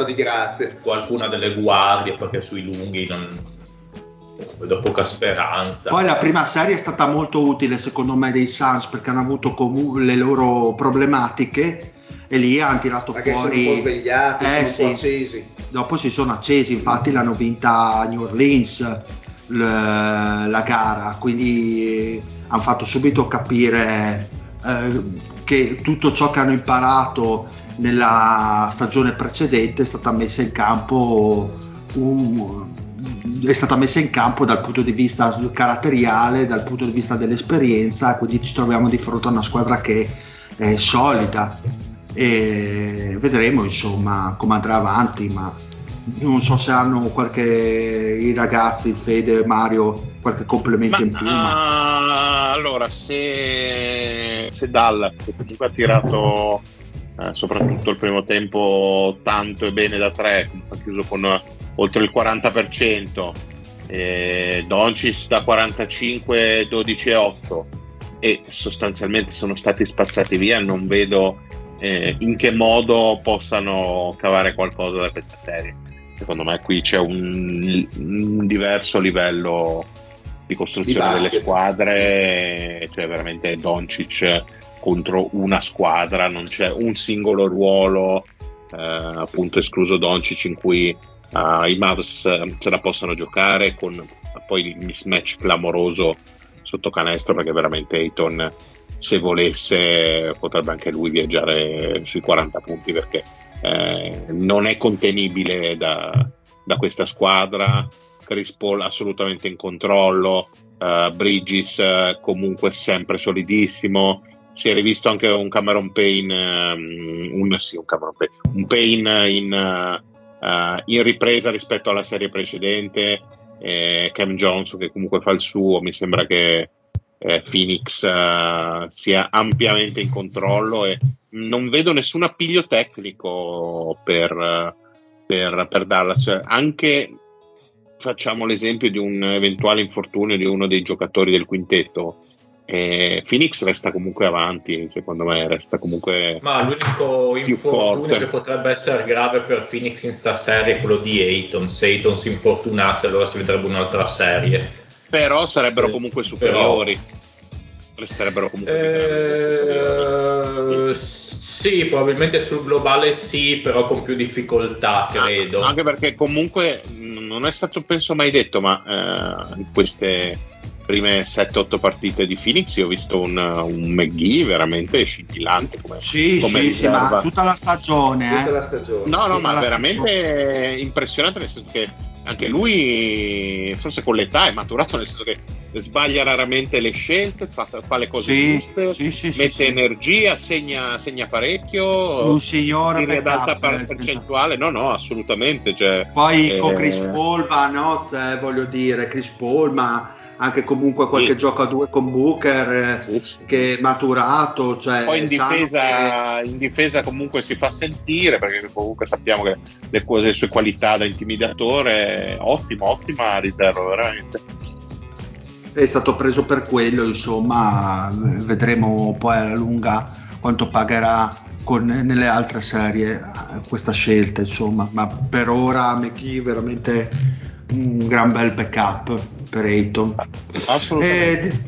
di grazie, qualcuna delle guardie, perché sui lunghi non vedo poca speranza. Poi la prima serie è stata molto utile, secondo me, dei Suns, perché hanno avuto comunque le loro problematiche e lì hanno tirato fuori, sono un po' svegliati, sono un po' accesi. Dopo si sono accesi, infatti l'hanno vinta New Orleans la gara, quindi hanno fatto subito capire che tutto ciò che hanno imparato nella stagione precedente è stata messa in campo dal punto di vista caratteriale, dal punto di vista dell'esperienza, quindi ci troviamo di fronte a una squadra che è solida. E vedremo insomma come andrà avanti, ma non so se hanno i ragazzi Fede, Mario, qualche complemento in più. Allora, se Dallas, che comunque ha tirato soprattutto il primo tempo tanto e bene da tre, ha chiuso con oltre il 40%, Doncic da 45, 12,8, e sostanzialmente sono stati spazzati via, non vedo in che modo possano cavare qualcosa da questa serie. Secondo me qui c'è un diverso livello di costruzione delle squadre, cioè veramente Doncic contro una squadra, non c'è un singolo ruolo, appunto escluso Doncic, in cui i Mavs se la possono giocare, con poi il mismatch clamoroso sotto canestro, perché veramente Ayton, se volesse, potrebbe anche lui viaggiare sui 40 punti, perché non è contenibile da questa squadra. Chris Paul assolutamente in controllo, Bridges comunque sempre solidissimo, si è rivisto anche un Cameron Payne, un Payne in ripresa rispetto alla serie precedente, Cam Johnson che comunque fa il suo, mi sembra che Phoenix sia ampiamente in controllo e non vedo nessun appiglio tecnico per Dallas, cioè, anche facciamo l'esempio di un eventuale infortunio di uno dei giocatori del quintetto, Phoenix resta comunque avanti, secondo me resta comunque, ma l'unico infortunio che potrebbe essere grave per Phoenix in sta serie è quello di Ayton. Se Ayton si infortunasse allora si vedrebbe un'altra serie, però sarebbero comunque superiori, resterebbero comunque sì, probabilmente sul globale sì, però con più difficoltà credo, anche perché comunque non è stato penso mai detto, ma in queste prime 7-8 partite di Phoenix io ho visto un McGee veramente scintillante come ma tutta la stagione, tutta la stagione. No, ma veramente stagione. Impressionante, nel senso che anche lui forse con l'età è maturato, nel senso che sbaglia raramente le scelte, fa le cose giuste, mette energia, segna parecchio, un signore ad alta percentuale, no assolutamente, cioè, poi con Chris Paul voglio dire Chris Paul, ma anche comunque qualche gioco a due con Booker che è maturato, cioè, poi in difesa comunque si fa sentire, perché comunque sappiamo che le sue qualità da intimidatore ottima riserva veramente, è stato preso per quello, insomma vedremo poi alla lunga quanto pagherà nelle altre serie questa scelta, insomma, ma per ora McKee veramente un gran bel backup per Ayton. Assolutamente.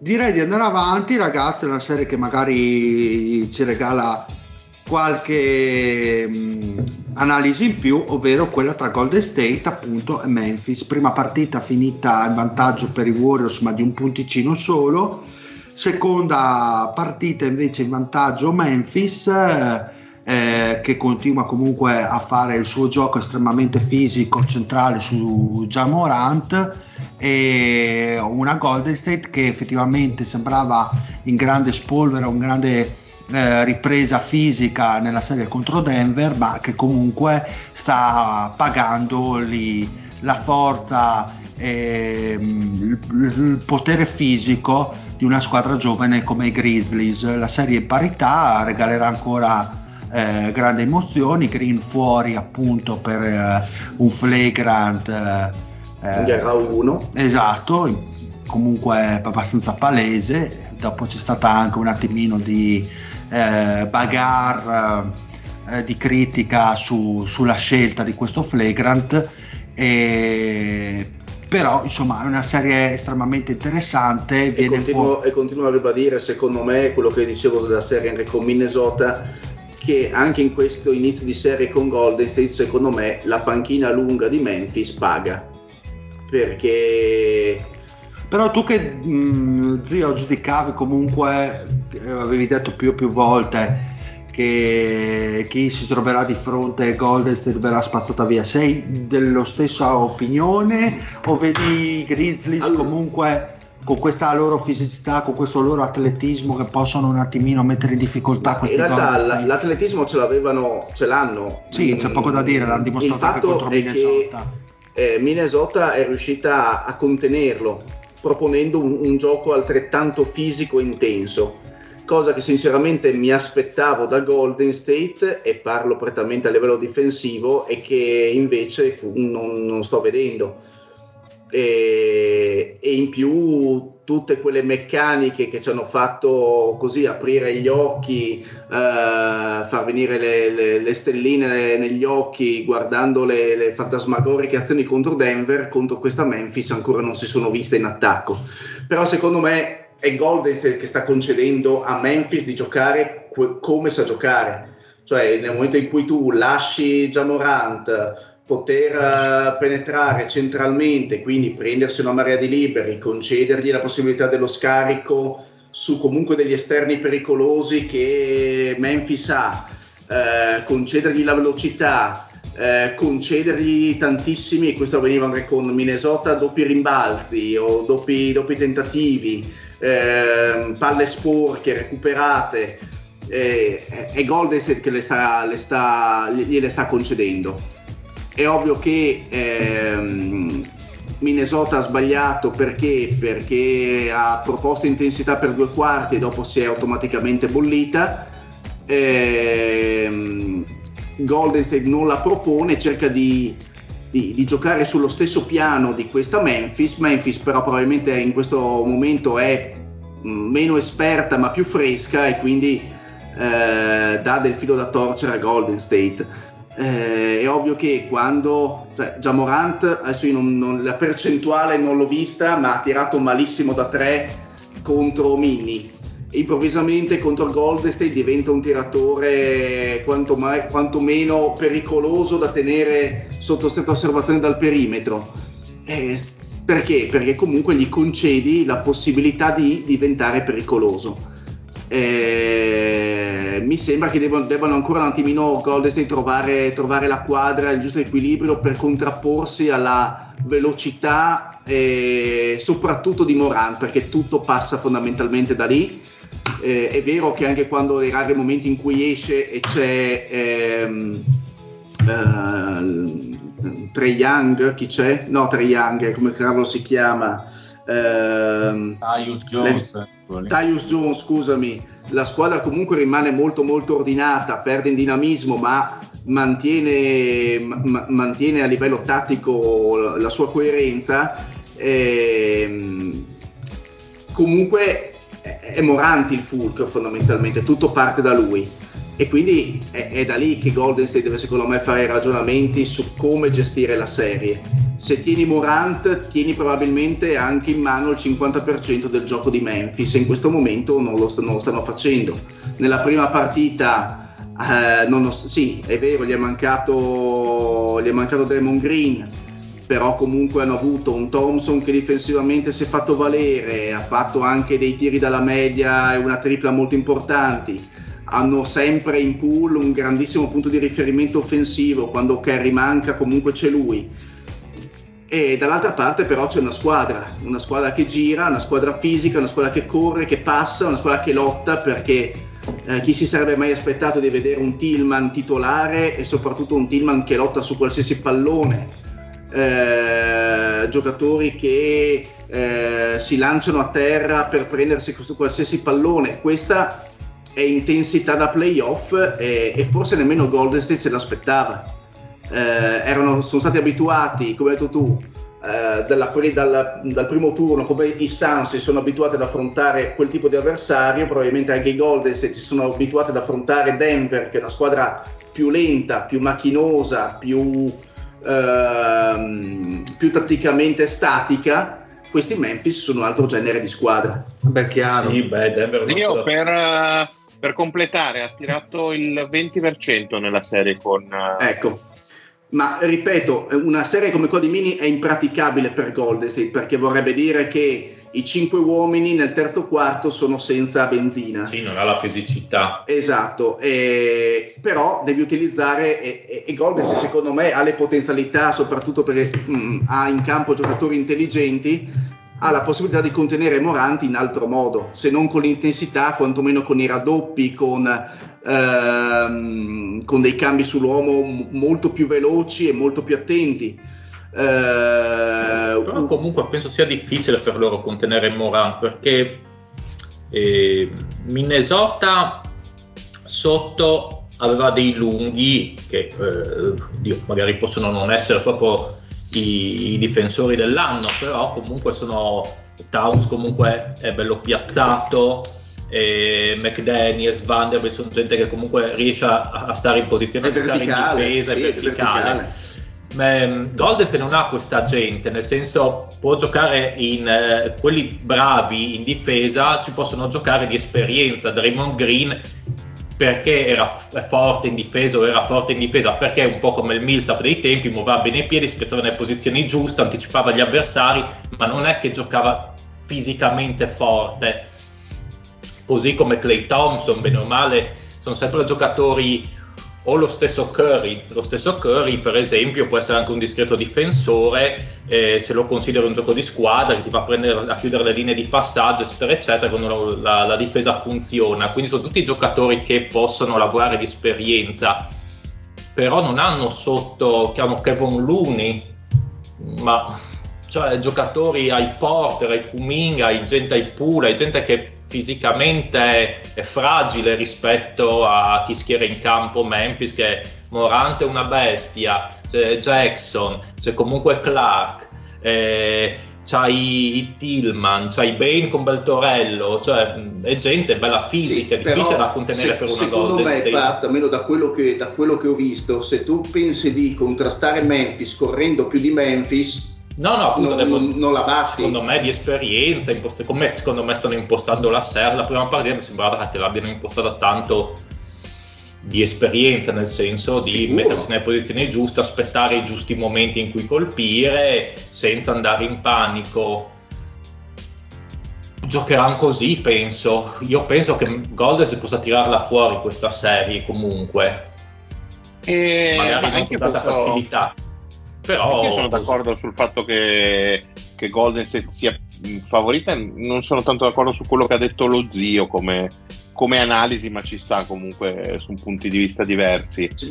Direi di andare avanti, ragazzi, è una serie che magari ci regala qualche analisi in più, ovvero quella tra Golden State appunto e Memphis. Prima partita finita in vantaggio per i Warriors, ma di un punticino solo. Seconda partita invece in vantaggio Memphis, che continua comunque a fare il suo gioco estremamente fisico centrale su Ja Morant, e una Golden State che effettivamente sembrava in grande spolvera, un grande ripresa fisica nella serie contro Denver, ma che comunque sta pagando la forza e il potere fisico di una squadra giovane come i Grizzlies. La serie in parità regalerà ancora grandi emozioni. Green fuori appunto per un flagrant gara 1, esatto, comunque abbastanza palese. Dopo c'è stata anche un attimino di bagarre, di critica sulla scelta di questo flagrant, però insomma è una serie estremamente interessante e continuo a ribadire, secondo me, quello che dicevo della serie anche con Minnesota, che anche in questo inizio di serie con Golden State, secondo me, la panchina lunga di Memphis paga. Perché... Però tu che zio giudicavi comunque, avevi detto più volte che chi si troverà di fronte a Golden State verrà spazzata via. Sei dello stessa opinione o vedi i Grizzlies comunque... con questa loro fisicità, con questo loro atletismo, che possono un attimino mettere in difficoltà questi gol? In realtà l'atletismo ce l'hanno. Sì, c'è poco da dire, l'hanno dimostrato anche contro Minnesota. Che, Minnesota è riuscita a contenerlo, proponendo un gioco altrettanto fisico e intenso, cosa che sinceramente mi aspettavo da Golden State, e parlo prettamente a livello difensivo, e che invece non sto vedendo. E in più tutte quelle meccaniche che ci hanno fatto così aprire gli occhi, far venire le stelline negli occhi guardando le fantasmagoriche azioni contro Denver, contro questa Memphis ancora non si sono viste in attacco. Però secondo me è Golden State che sta concedendo a Memphis di giocare come sa giocare, cioè nel momento in cui tu lasci Ja Morant poter penetrare centralmente, quindi prendersi una marea di liberi, concedergli la possibilità dello scarico su comunque degli esterni pericolosi che Memphis ha, concedergli la velocità, concedergli tantissimi, e questo avveniva anche con Minnesota, doppi rimbalzi o doppi tentativi, palle sporche recuperate, è Golden State che gliele sta concedendo. È ovvio che Minnesota ha sbagliato perché ha proposto intensità per due quarti e dopo si è automaticamente bollita. Golden State non la propone, cerca di giocare sullo stesso piano di questa Memphis, però probabilmente in questo momento è meno esperta ma più fresca e quindi dà del filo da torcere a Golden State. È ovvio che quando Ja Morant, adesso io non la percentuale non l'ho vista, ma ha tirato malissimo da tre contro Minni, improvvisamente contro il Golden State diventa un tiratore quantomeno pericoloso da tenere sotto stretta osservazione dal perimetro, perché comunque gli concedi la possibilità di diventare pericoloso. Mi sembra che debbano ancora un attimino Golden State trovare la quadra, il giusto equilibrio per contrapporsi alla velocità soprattutto di Morant, perché tutto passa fondamentalmente da lì. È vero che anche quando nei rari momenti in cui esce e c'è Trae Young, chi c'è? No, Trae Young, come cavolo si chiama? Tyus Jones, scusami, la squadra comunque rimane molto molto ordinata, perde in dinamismo ma mantiene a livello tattico la sua coerenza. Comunque è Morant il fulcro, fondamentalmente tutto parte da lui e quindi è da lì che Golden State deve secondo me fare ragionamenti su come gestire la serie. Se tieni Morant, tieni probabilmente anche in mano il 50% del gioco di Memphis, e in questo momento non lo stanno facendo. Nella prima partita, sì, è vero, gli è mancato Draymond Green, però comunque hanno avuto un Thompson che difensivamente si è fatto valere, ha fatto anche dei tiri dalla media e una tripla molto importanti. Hanno sempre in pool un grandissimo punto di riferimento offensivo, quando Curry manca comunque c'è lui. E dall'altra parte però c'è una squadra che gira, una squadra fisica, una squadra che corre, che passa, una squadra che lotta, perché chi si sarebbe mai aspettato di vedere un Tillman titolare e soprattutto un Tillman che lotta su qualsiasi pallone, giocatori che si lanciano a terra per prendersi su qualsiasi pallone. Questa è intensità da playoff e forse nemmeno Golden State se l'aspettava. Sono stati abituati, come hai detto tu, dal primo turno, come i Suns si sono abituati ad affrontare quel tipo di avversario, probabilmente anche i Golden State si sono abituati ad affrontare Denver, che è una squadra più lenta, più macchinosa, più tatticamente statica. Questi Memphis sono un altro genere di squadra. Beh, chiaro. Sì, Denver io per completare ha tirato il 20% nella serie con ecco. Ma ripeto, una serie come quella di Mini è impraticabile per Golden State, perché vorrebbe dire che i 5 uomini nel terzo quarto sono senza benzina. Sì, non ha la fisicità. Esatto, però devi utilizzare, e Golden State secondo me ha le potenzialità, soprattutto perché ha in campo giocatori intelligenti, ha la possibilità di contenere Morant in altro modo, se non con l'intensità, quantomeno con i raddoppi, con dei cambi sull'uomo molto più veloci e molto più attenti. Però comunque penso sia difficile per loro contenere Morant, perché Minnesota sotto aveva dei lunghi che magari possono non essere proprio i difensori dell'anno, però comunque sono Towns, comunque è bello piazzato, e McDaniels, Vanderbilt sono gente che comunque riesce a stare in posizione, a stare in difesa, sì, verticale. Golden State non ha questa gente, nel senso può giocare in quelli bravi in difesa, ci possono giocare di esperienza. Draymond Green perché era forte in difesa, perché è un po' come il Millsap dei tempi, muoveva bene i piedi, spezzava nelle posizioni giuste, anticipava gli avversari, ma non è che giocava fisicamente forte. Così come Klay Thompson, bene o male, sono sempre giocatori, o lo stesso Curry per esempio può essere anche un discreto difensore, se lo consideri un gioco di squadra che ti va a chiudere le linee di passaggio eccetera eccetera, quando la difesa funziona, quindi sono tutti giocatori che possono lavorare di esperienza, però non hanno sotto, chiamano Kevon Looney, ma cioè giocatori, ai Porter, ai Kuminga, ai gente, ai Pula, ai gente che fisicamente è fragile rispetto a chi schiera in campo Memphis, che Morant è una bestia, c'è Jackson, c'è comunque Clark, c'hai Tillman, c'hai Bane con Beltorello, cioè è gente bella fisica, sì, difficile da contenere per una Golden State. Secondo me, Pat, almeno da quello che ho visto, se tu pensi di contrastare Memphis correndo più di Memphis, non la batti. Secondo me di esperienza, come secondo me stanno impostando la serra, la prima partita mi sembrava che l'abbiano impostata tanto di esperienza, nel senso di mettersi nelle posizioni giuste, aspettare i giusti momenti in cui colpire senza andare in panico. Giocheranno così, penso. Io penso che Golden si possa tirarla fuori questa serie comunque, magari anche con tanta facilità. Però io sono d'accordo sul fatto che Golden sia favorita, non sono tanto d'accordo su quello che ha detto lo zio come analisi, ma ci sta comunque su punti di vista diversi. Sì,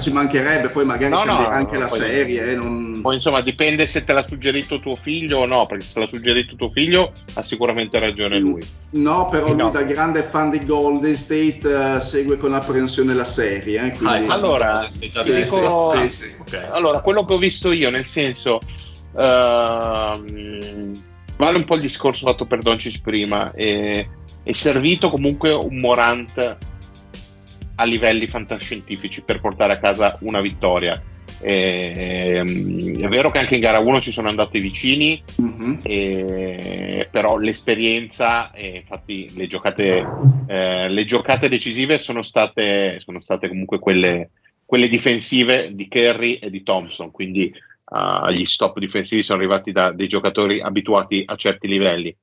ci mancherebbe, poi magari la serie. Poi insomma dipende se te l'ha suggerito tuo figlio o no, perché se te l'ha suggerito tuo figlio ha sicuramente ragione lui. No, però lui da grande fan di Golden State segue con apprensione la serie. Quindi allora, sì. Okay. Allora, quello che ho visto io, nel senso... vale un po' il discorso fatto per Doncic prima, è servito comunque un Morant a livelli fantascientifici per portare a casa una vittoria, è vero che anche in gara 1 ci sono andati vicini, però l'esperienza, infatti le giocate decisive sono state comunque quelle difensive di Curry e di Thompson, quindi gli stop difensivi sono arrivati da dei giocatori abituati a certi livelli,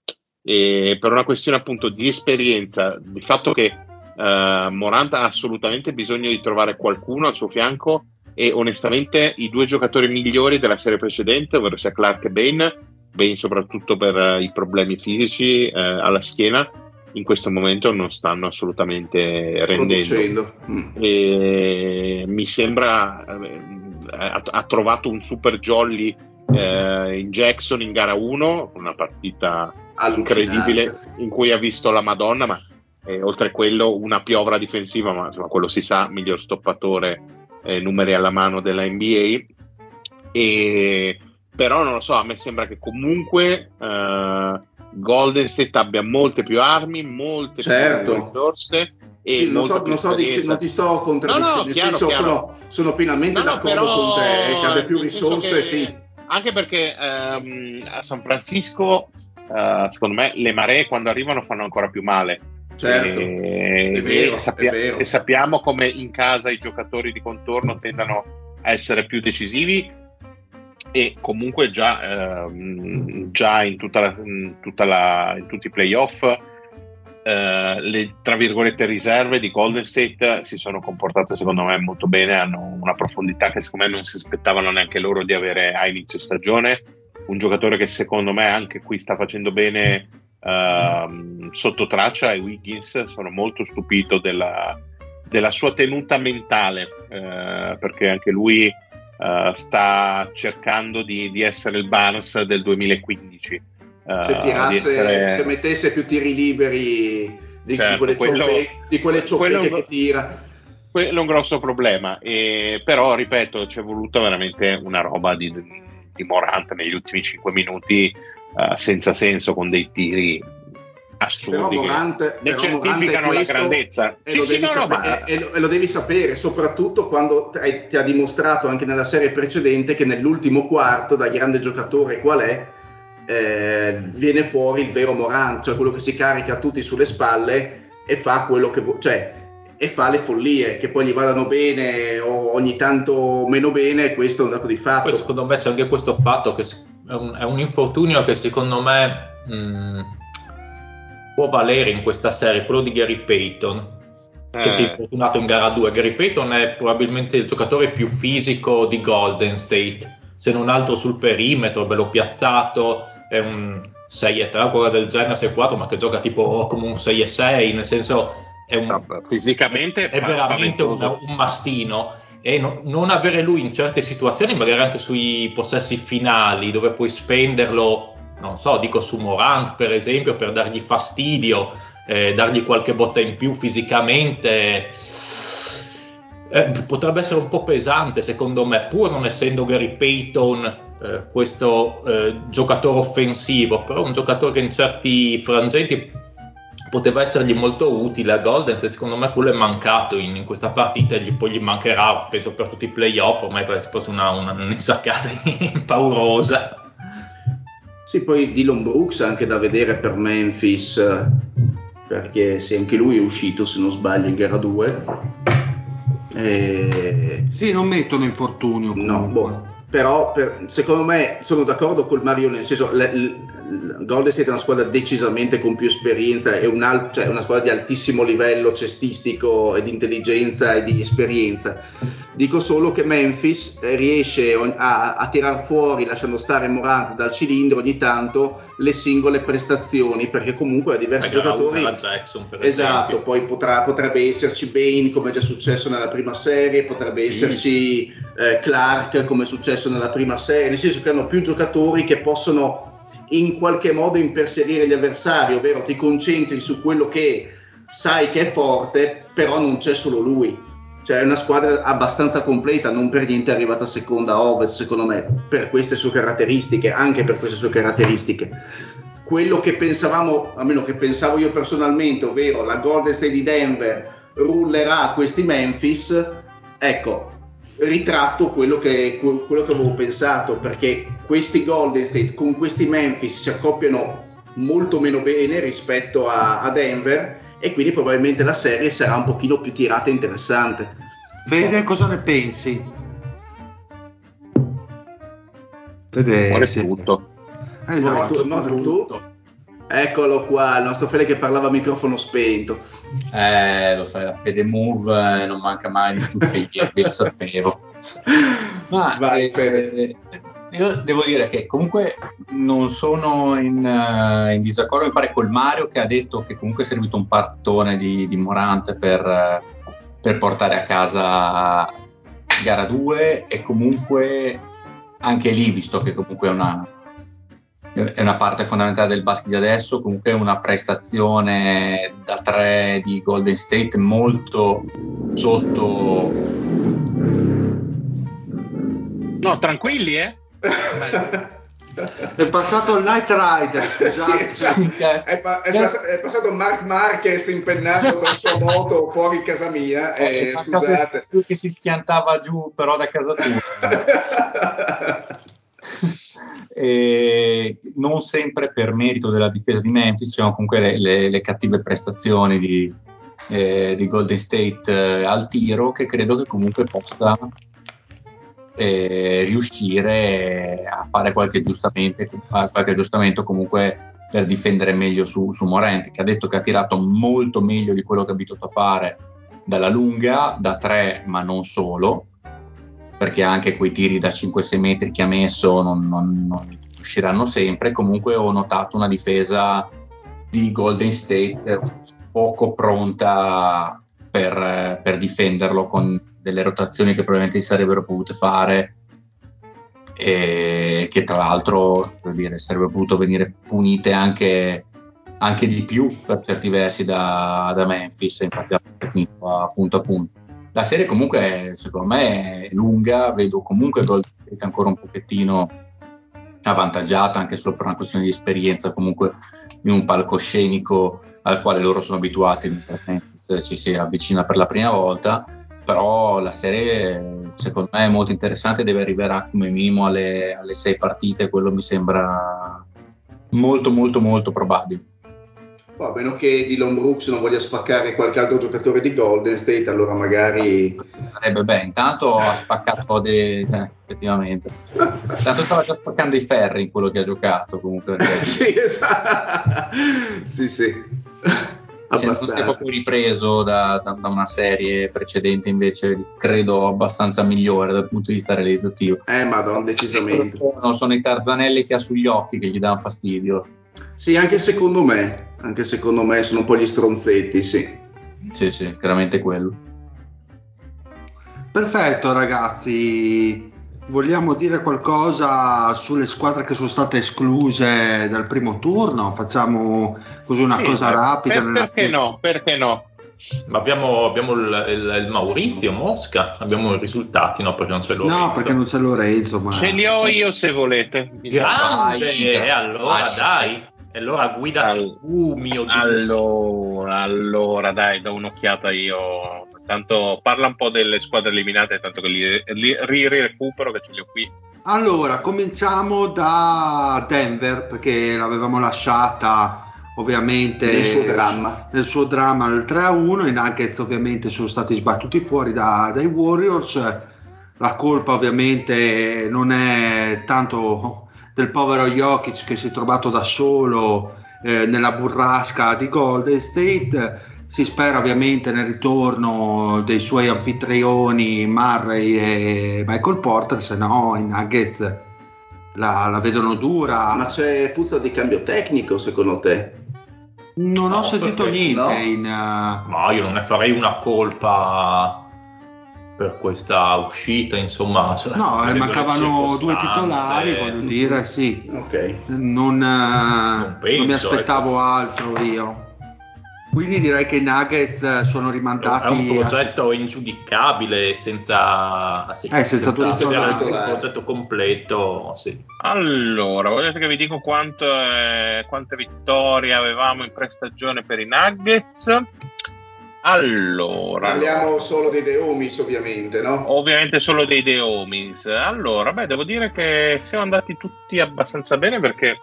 e per una questione appunto di esperienza, del fatto che Morant ha assolutamente bisogno di trovare qualcuno al suo fianco, e onestamente i due giocatori migliori della serie precedente, ovvero sia Clark e Bane soprattutto per i problemi fisici alla schiena, in questo momento non stanno assolutamente rendendo. E mi sembra ha trovato un super jolly in Jackson in gara 1, una partita incredibile in cui ha visto la Madonna, ma oltre a quello una piovra difensiva, ma insomma, quello si sa, miglior stoppatore numeri alla mano della NBA, e però non lo so, a me sembra che comunque Golden State abbia molte più armi, molte più risorse. Non ti sto contraddicendo, chiaro. Sono pienamente d'accordo con te, che abbia più risorse, sì. Anche perché a San Francisco, secondo me, le maree quando arrivano fanno ancora più male. Certo, è vero. E sappiamo come in casa i giocatori di contorno tendano a essere più decisivi, e comunque già in tutti i playoff le tra virgolette riserve di Golden State si sono comportate secondo me molto bene, hanno una profondità che secondo me non si aspettavano neanche loro di avere a inizio stagione, un giocatore che secondo me anche qui sta facendo bene sotto traccia, e Wiggins, sono molto stupito della sua tenuta mentale, perché anche lui sta cercando di essere il Barnes del 2015. Se se mettesse più tiri liberi di quelle ciofeche che tira, quello è un grosso problema, però ripeto, ci è voluta veramente una roba di Morant negli ultimi 5 minuti senza senso, con dei tiri assurdi, ne certificano la grandezza, e lo devi sapere soprattutto quando ti ha dimostrato anche nella serie precedente che nell'ultimo quarto, da grande giocatore qual è, viene fuori il vero Morant, cioè quello che si carica tutti sulle spalle e fa quello che e fa le follie, che poi gli vadano bene o ogni tanto meno bene, questo è un dato di fatto. Poi secondo me c'è anche questo fatto che è un infortunio che secondo me può valere in questa serie, quello di Gary Payton, che si è infortunato in gara 2. Gary Payton è probabilmente il giocatore più fisico di Golden State, se non altro sul perimetro, bello piazzato, è un 6-3, qualcosa del genere, 6-4, ma che ggioca tipo come un 6-6, nel senso è fisicamente è veramente un mastino, e non avere lui in certe situazioni, magari anche sui possessi finali, dove puoi spenderlo, non so, dico su Morant per esempio, per dargli fastidio, dargli qualche botta in più fisicamente, potrebbe essere un po' pesante secondo me, pur non essendo Gary Payton questo giocatore offensivo, però un giocatore che in certi frangenti poteva essergli molto utile a Golden State. Secondo me quello è mancato in questa partita, poi gli mancherà, penso, per tutti i playoff, ormai è fosse un'insaccata paurosa. Sì, poi Dillon Brooks anche da vedere per Memphis, perché se anche lui è uscito, se non sbaglio, in gara 2. Sì, non mettono infortunio comunque. No, boh. Però secondo me sono d'accordo col Mario, nel senso Golden State è una squadra decisamente con più esperienza, è cioè una squadra di altissimo livello cestistico e di intelligenza e di esperienza. Dico solo che Memphis riesce a tirar fuori, lasciando stare Morant dal cilindro ogni tanto, le singole prestazioni, perché comunque ha diversi giocatori. Jackson, per esatto, esempio. Poi potrebbe esserci Bane, come è già successo nella prima serie, potrebbe esserci Clark, come è successo nella prima serie, nel senso che hanno più giocatori che possono in qualche modo imperserire gli avversari, ovvero ti concentri su quello che sai che è forte, però non c'è solo lui. Cioè è una squadra abbastanza completa, non per niente è arrivata seconda a Ovest secondo me, per queste sue caratteristiche, anche per queste sue caratteristiche. Quello che pensavamo, almeno che pensavo io personalmente, ovvero la Golden State di Denver rullerà questi Memphis, ecco, ritratto quello che avevo pensato, perché questi Golden State con questi Memphis si accoppiano molto meno bene rispetto a Denver, e quindi probabilmente la serie sarà un pochino più tirata e interessante. Fede, cosa ne pensi? Fede, vuole tutto. Esatto, no, tutto. Eccolo qua, il nostro Fede che parlava a microfono spento. Lo sai, la Fede Move non manca mai di stupire, lo sapevo. Ma vai, Fede. Io devo dire che comunque non sono in disaccordo, mi pare, col Mario, che ha detto che comunque è servito un partone di Morant per portare a casa gara 2, e comunque anche lì, visto che comunque è una parte fondamentale del basket di adesso, comunque una prestazione da 3 di Golden State molto sotto. No, tranquilli, è passato il Night Rider, scusate. Sì, è passato Mark Marquez impennato con la sua moto fuori casa mia, scusate, che si schiantava giù però da casa tua. Non sempre per merito della difesa di Memphis, ma comunque le cattive prestazioni di Golden State al tiro, che credo che comunque possa riuscire a fare qualche aggiustamento comunque per difendere meglio su Morant, che ha detto che ha tirato molto meglio di quello che è abituato a fare dalla lunga, da 3, ma non solo, perché anche quei tiri da 5-6 metri che ha messo non usciranno sempre. Comunque ho notato una difesa di Golden State poco pronta per difenderlo, con delle rotazioni che probabilmente si sarebbero potute fare, e che tra l'altro, per dire, sarebbero potute venire punite anche di più per certi versi da Memphis. Infatti è finito a punto a punto. La serie comunque secondo me è lunga, vedo comunque Golden State ancora un pochettino avvantaggiata, anche solo per una questione di esperienza comunque in un palcoscenico al quale loro sono abituati, Memphis ci si avvicina per la prima volta. Però la serie secondo me è molto interessante, deve arrivare come minimo alle 6 partite, quello mi sembra molto molto molto probabile. Poi, a meno che Dillon Brooks non voglia spaccare qualche altro giocatore di Golden State, allora magari... Beh, intanto ha spaccato effettivamente. Intanto stava già spaccando i ferri in quello che ha giocato comunque. Sì, esatto. Sì, sì. Se non si è proprio ripreso da una serie precedente, invece credo abbastanza migliore dal punto di vista realizzativo. Madonna, decisamente. Sono i tarzanelli che ha sugli occhi che gli danno fastidio. Sì, anche secondo me sono un po' gli stronzetti, sì. Sì, sì, chiaramente quello. Perfetto ragazzi, vogliamo dire qualcosa sulle squadre che sono state escluse dal primo turno? Facciamo così una cosa rapida. Perché no? Ma abbiamo il Maurizio Mosca, abbiamo i risultati, no? Perché non c'è Lorenzo. No, perché non c'è Lorenzo. Ma... ce li ho io se volete. Grande! Allora dai. E allora guidaci tu, mio Dio. Allora dai, do un'occhiata io. Tanto parla un po' delle squadre eliminate, tanto che li recupero, che ce li ho qui. Allora, cominciamo da Denver, perché l'avevamo lasciata ovviamente nel suo dramma del 3-1. I Nuggets ovviamente sono stati sbattuti fuori dai Warriors. La colpa ovviamente non è tanto del povero Jokic, che si è trovato da solo nella burrasca di Golden State. Si spera ovviamente nel ritorno dei suoi anfitrioni Murray e Michael Porter, se no i Nuggets la vedono dura. Ma c'è puzza di cambio tecnico secondo te? Non ho sentito niente, no? Ma io non ne farei una colpa per questa uscita, insomma. No, mancavano due titolari, voglio dire, sì. Ok. Non mi aspettavo altro io. Quindi direi che i Nuggets sono rimandati. È un progetto ingiudicabile, senza vedere il progetto completo. Sì. Allora, volete che vi dico quante vittorie avevamo in prestagione per i Nuggets? Allora, parliamo solo dei The Homies, ovviamente, no? Ovviamente solo dei The Homies. Allora, devo dire che siamo andati tutti abbastanza bene, perché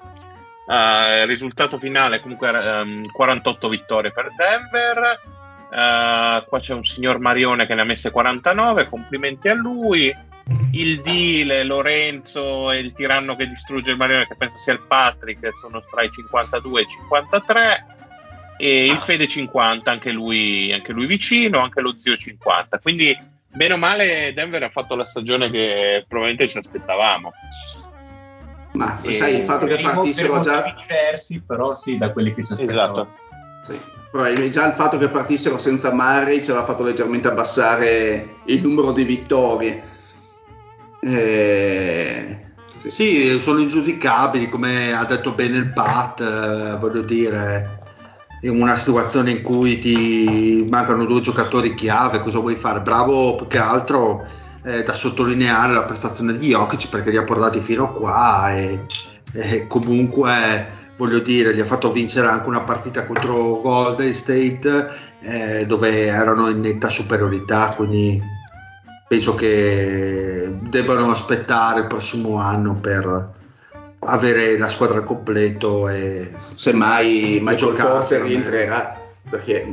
il risultato finale comunque 48 vittorie per Denver. Qua c'è un signor Marione che ne ha messe 49, complimenti a lui. Il Dile, Lorenzo e il tiranno che distrugge il Marione, che penso sia il Patrick, sono tra i 52 e i 53. E il Fede 50, anche lui vicino, anche lo zio 50. Quindi bene o male Denver ha fatto la stagione che probabilmente ci aspettavamo. Ma sai, il fatto che partissero già diversi, però sì, da quelli che ci aspettavano. Esatto. Sì. Già il fatto che partissero senza Murray ci aveva fatto leggermente abbassare il numero di vittorie. Sì, sono ingiudicabili, come ha detto bene il Pat, voglio dire, in una situazione in cui ti mancano due giocatori chiave, cosa vuoi fare? Bravo, più che altro da sottolineare la prestazione di Jokic, perché li ha portati fino qua e comunque, voglio dire, gli ha fatto vincere anche una partita contro Golden State dove erano in netta superiorità, quindi penso che debbano aspettare il prossimo anno per avere la squadra al completo e semmai Michael Porter rientrerà, perché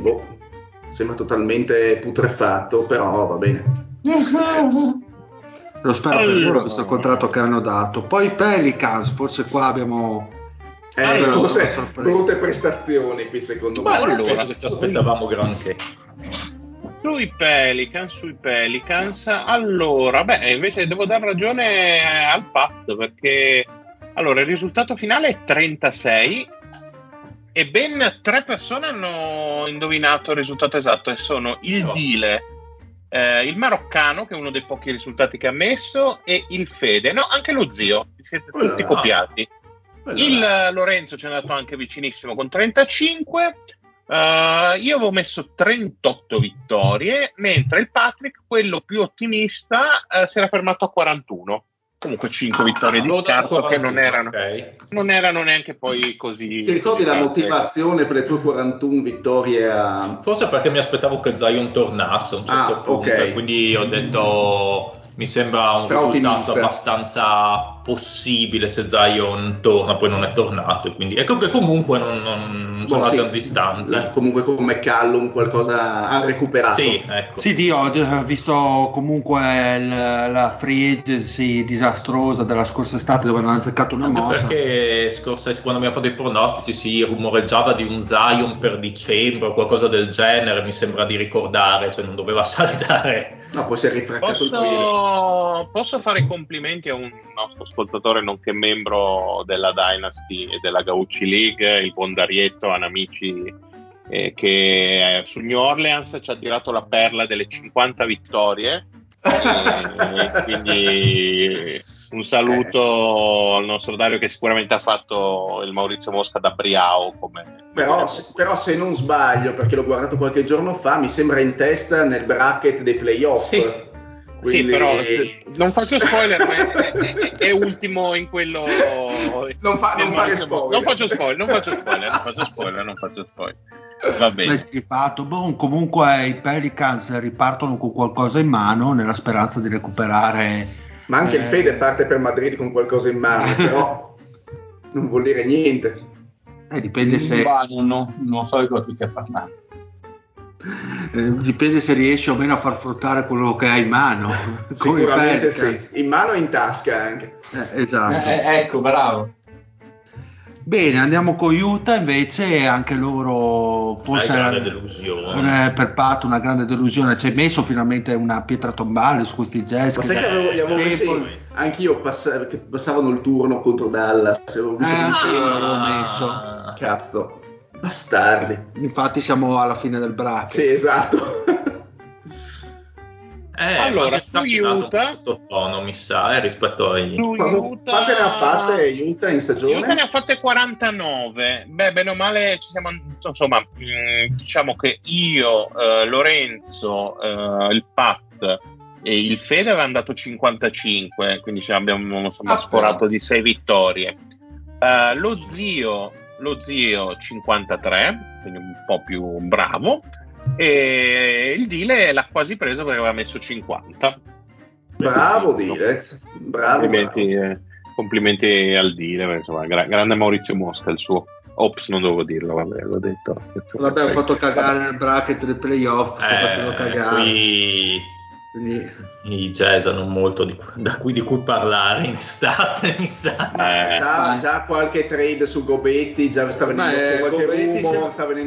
sembra totalmente putrefatto, però va bene. Lo spero per loro, questo contratto che hanno dato. Poi Pelicans, forse qua abbiamo brutte prestazioni qui, secondo me. Allora, che ci aspettavamo granché sui Pelicans. Allora, invece devo dar ragione al Pat, perché allora il risultato finale è 36 e ben tre persone hanno indovinato il risultato esatto, e sono il Dile, il maroccano, che è uno dei pochi risultati che ha messo, e il Fede, no, anche lo zio, siete tutti copiati. Il Lorenzo ci è andato anche vicinissimo con 35. Io avevo messo 38 vittorie, mentre il Patrick, quello più ottimista, si era fermato a 41. Comunque 5 vittorie di scarto, che non erano neanche poi così. Ti ricordi la motivazione per le tue 41 vittorie? Forse perché mi aspettavo che Zion tornasse a un certo punto, okay. Quindi ho detto mi sembra un risultato abbastanza possibile se Zion torna, poi non è tornato, quindi ecco che comunque non sono a gran distanza. Comunque come Callum qualcosa ha recuperato. Sì, ecco. Sì, io ho visto comunque la free agency disastrosa della scorsa estate, dove hanno azzeccato una mossa. Perché quando abbiamo fatto i pronostici si rumoreggiava di un Zion per dicembre o qualcosa del genere, mi sembra di ricordare, cioè non doveva saltare. No, poi si è rifraccato il pelo. Posso fare i complimenti a un nostro ascoltatore, nonché membro della Dynasty e della Gaucci League, il buon Darietto Anamici, che sul New Orleans ci ha tirato la perla delle 50 vittorie Quindi un saluto al nostro Dario, che sicuramente ha fatto il Maurizio Mosca da Briao. Però se non sbaglio, perché l'ho guardato qualche giorno fa, mi sembra in testa nel bracket dei playoff. Sì. Quindi... Sì, però non faccio spoiler, ma è ultimo in quello. Non faccio spoiler. Va bene. È schifato. Bon, comunque i Pelicans ripartono con qualcosa in mano nella speranza di recuperare. Ma anche il Fede parte per Madrid con qualcosa in mano, però non vuol dire niente. Dipende se. Non so di cosa tu stia parlando. Dipende se riesci o meno a far fruttare quello che hai in mano. Sicuramente sì, in mano e in tasca anche. Esatto. Ecco, bravo. Bene, andiamo con Utah invece, anche loro forse per Pat una grande delusione, ci hai messo finalmente una pietra tombale su questi Jazz. Ma sai che li avevo messi. Anch'io che passavano il turno contro Dallas, avevo visto l'avevo messo. Cazzo. Bastardi. Infatti siamo alla fine del bracket. Sì, esatto. Allora, su Utah tono, mi sa, rispetto a quante ne ha fatte Utah in stagione? Utah ne ha fatte 49. Beh, bene o male ci siamo, insomma, diciamo che io, Lorenzo, il Pat e il Fede avevano dato 55, quindi ce l'abbiamo, insomma, sforato di 6 vittorie. Lo zio 53, quindi un po' più bravo, e il Dile l'ha quasi preso perché aveva messo 50. Bravo Dile, bravo. Complimenti al Dile, insomma, grande Maurizio Mosca il suo. Ops, non dovevo dirlo, vabbè, l'ho detto. Vabbè, ho fatto cagare nel bracket dei playoff, sto facendo cagare. I Jazz hanno molto di cui parlare in estate, mi sa. Già qualche trade su Gobetti, già sta venendo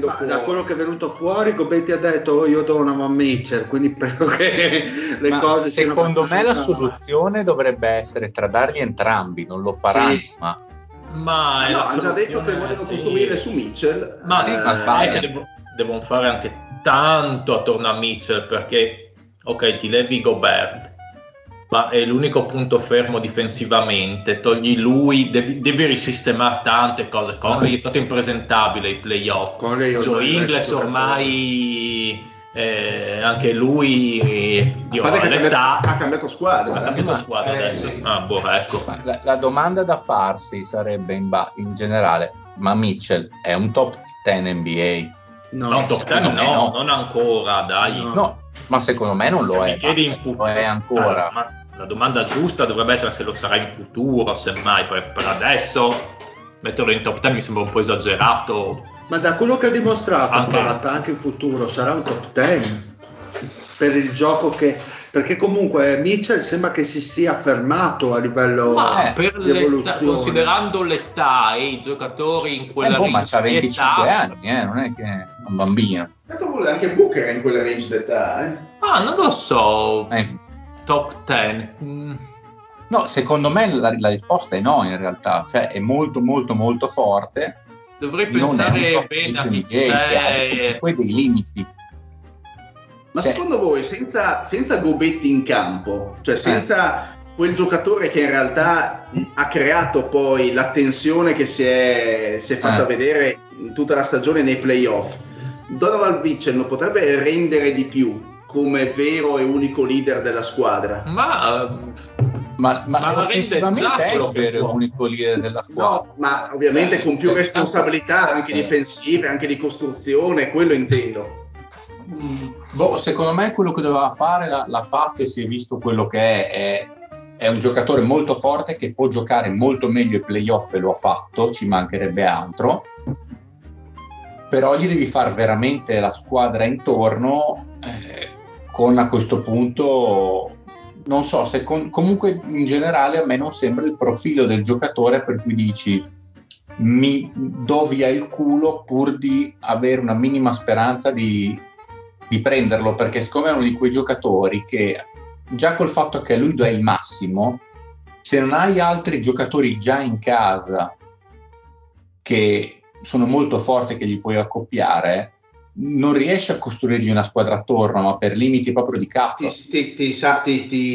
fuori. Da quello che è venuto fuori, Gobetti ha detto io dono a Mitchell, quindi credo che le cose siano. Secondo me la soluzione dovrebbe essere tradarli entrambi, non lo faranno, sì. Ma no, hanno già detto che vogliono costruire su Mitchell. Ma sì, devono fare anche tanto attorno a Mitchell, perché ok, ti levi Gobert, ma è l'unico punto fermo difensivamente, togli lui, devi risistemare tante cose. Conley è stato impresentabile ai playoff, Joe Ingles ormai anche lui ha cambiato squadra. Adesso. Ecco. La domanda da farsi sarebbe in generale, ma Mitchell è un top 10 NBA? No, top 10 no, non ancora, dai. No. Ma secondo me non lo è. Lo è ancora. La domanda giusta dovrebbe essere se lo sarà in futuro, semmai. Per adesso metterlo in top 10 mi sembra un po' esagerato. Ma da quello che ha dimostrato anche in futuro sarà un top 10 per il gioco che. Perché comunque Mitchell sembra che si sia fermato a livello di evoluzione. Considerando l'età e i giocatori in quella range, ma c'ha 25 anni, non è che è un bambino. Questo vuole anche Booker in quella range d'età, non lo so. Top 10. No, secondo me la risposta è no, in realtà. Cioè è molto molto molto forte. Dovrei pensare bene a Mitchell. Poi dei limiti. Ma secondo voi senza Gobetti in campo, cioè senza quel giocatore che in realtà ha creato poi la tensione che si è fatta vedere in tutta la stagione nei playoff, Donovan Mitchell non potrebbe rendere di più come vero e unico leader della squadra? Ma effettivamente è il vero e unico leader della squadra. No, ma ovviamente con più responsabilità anche difensive, anche di costruzione, quello intendo. Secondo me quello che doveva fare l'ha fatto e si è visto quello che è un giocatore molto forte che può giocare molto meglio i playoff e lo ha fatto, ci mancherebbe altro, però gli devi far veramente la squadra intorno, con a questo punto non so se comunque in generale a me non sembra il profilo del giocatore per cui dici mi do via il culo pur di avere una minima speranza di prenderlo, perché siccome è uno di quei giocatori che già col fatto che lui è il massimo, se non hai altri giocatori già in casa che sono molto forti che gli puoi accoppiare, non riesci a costruirgli una squadra attorno, ma per limiti proprio di cap ti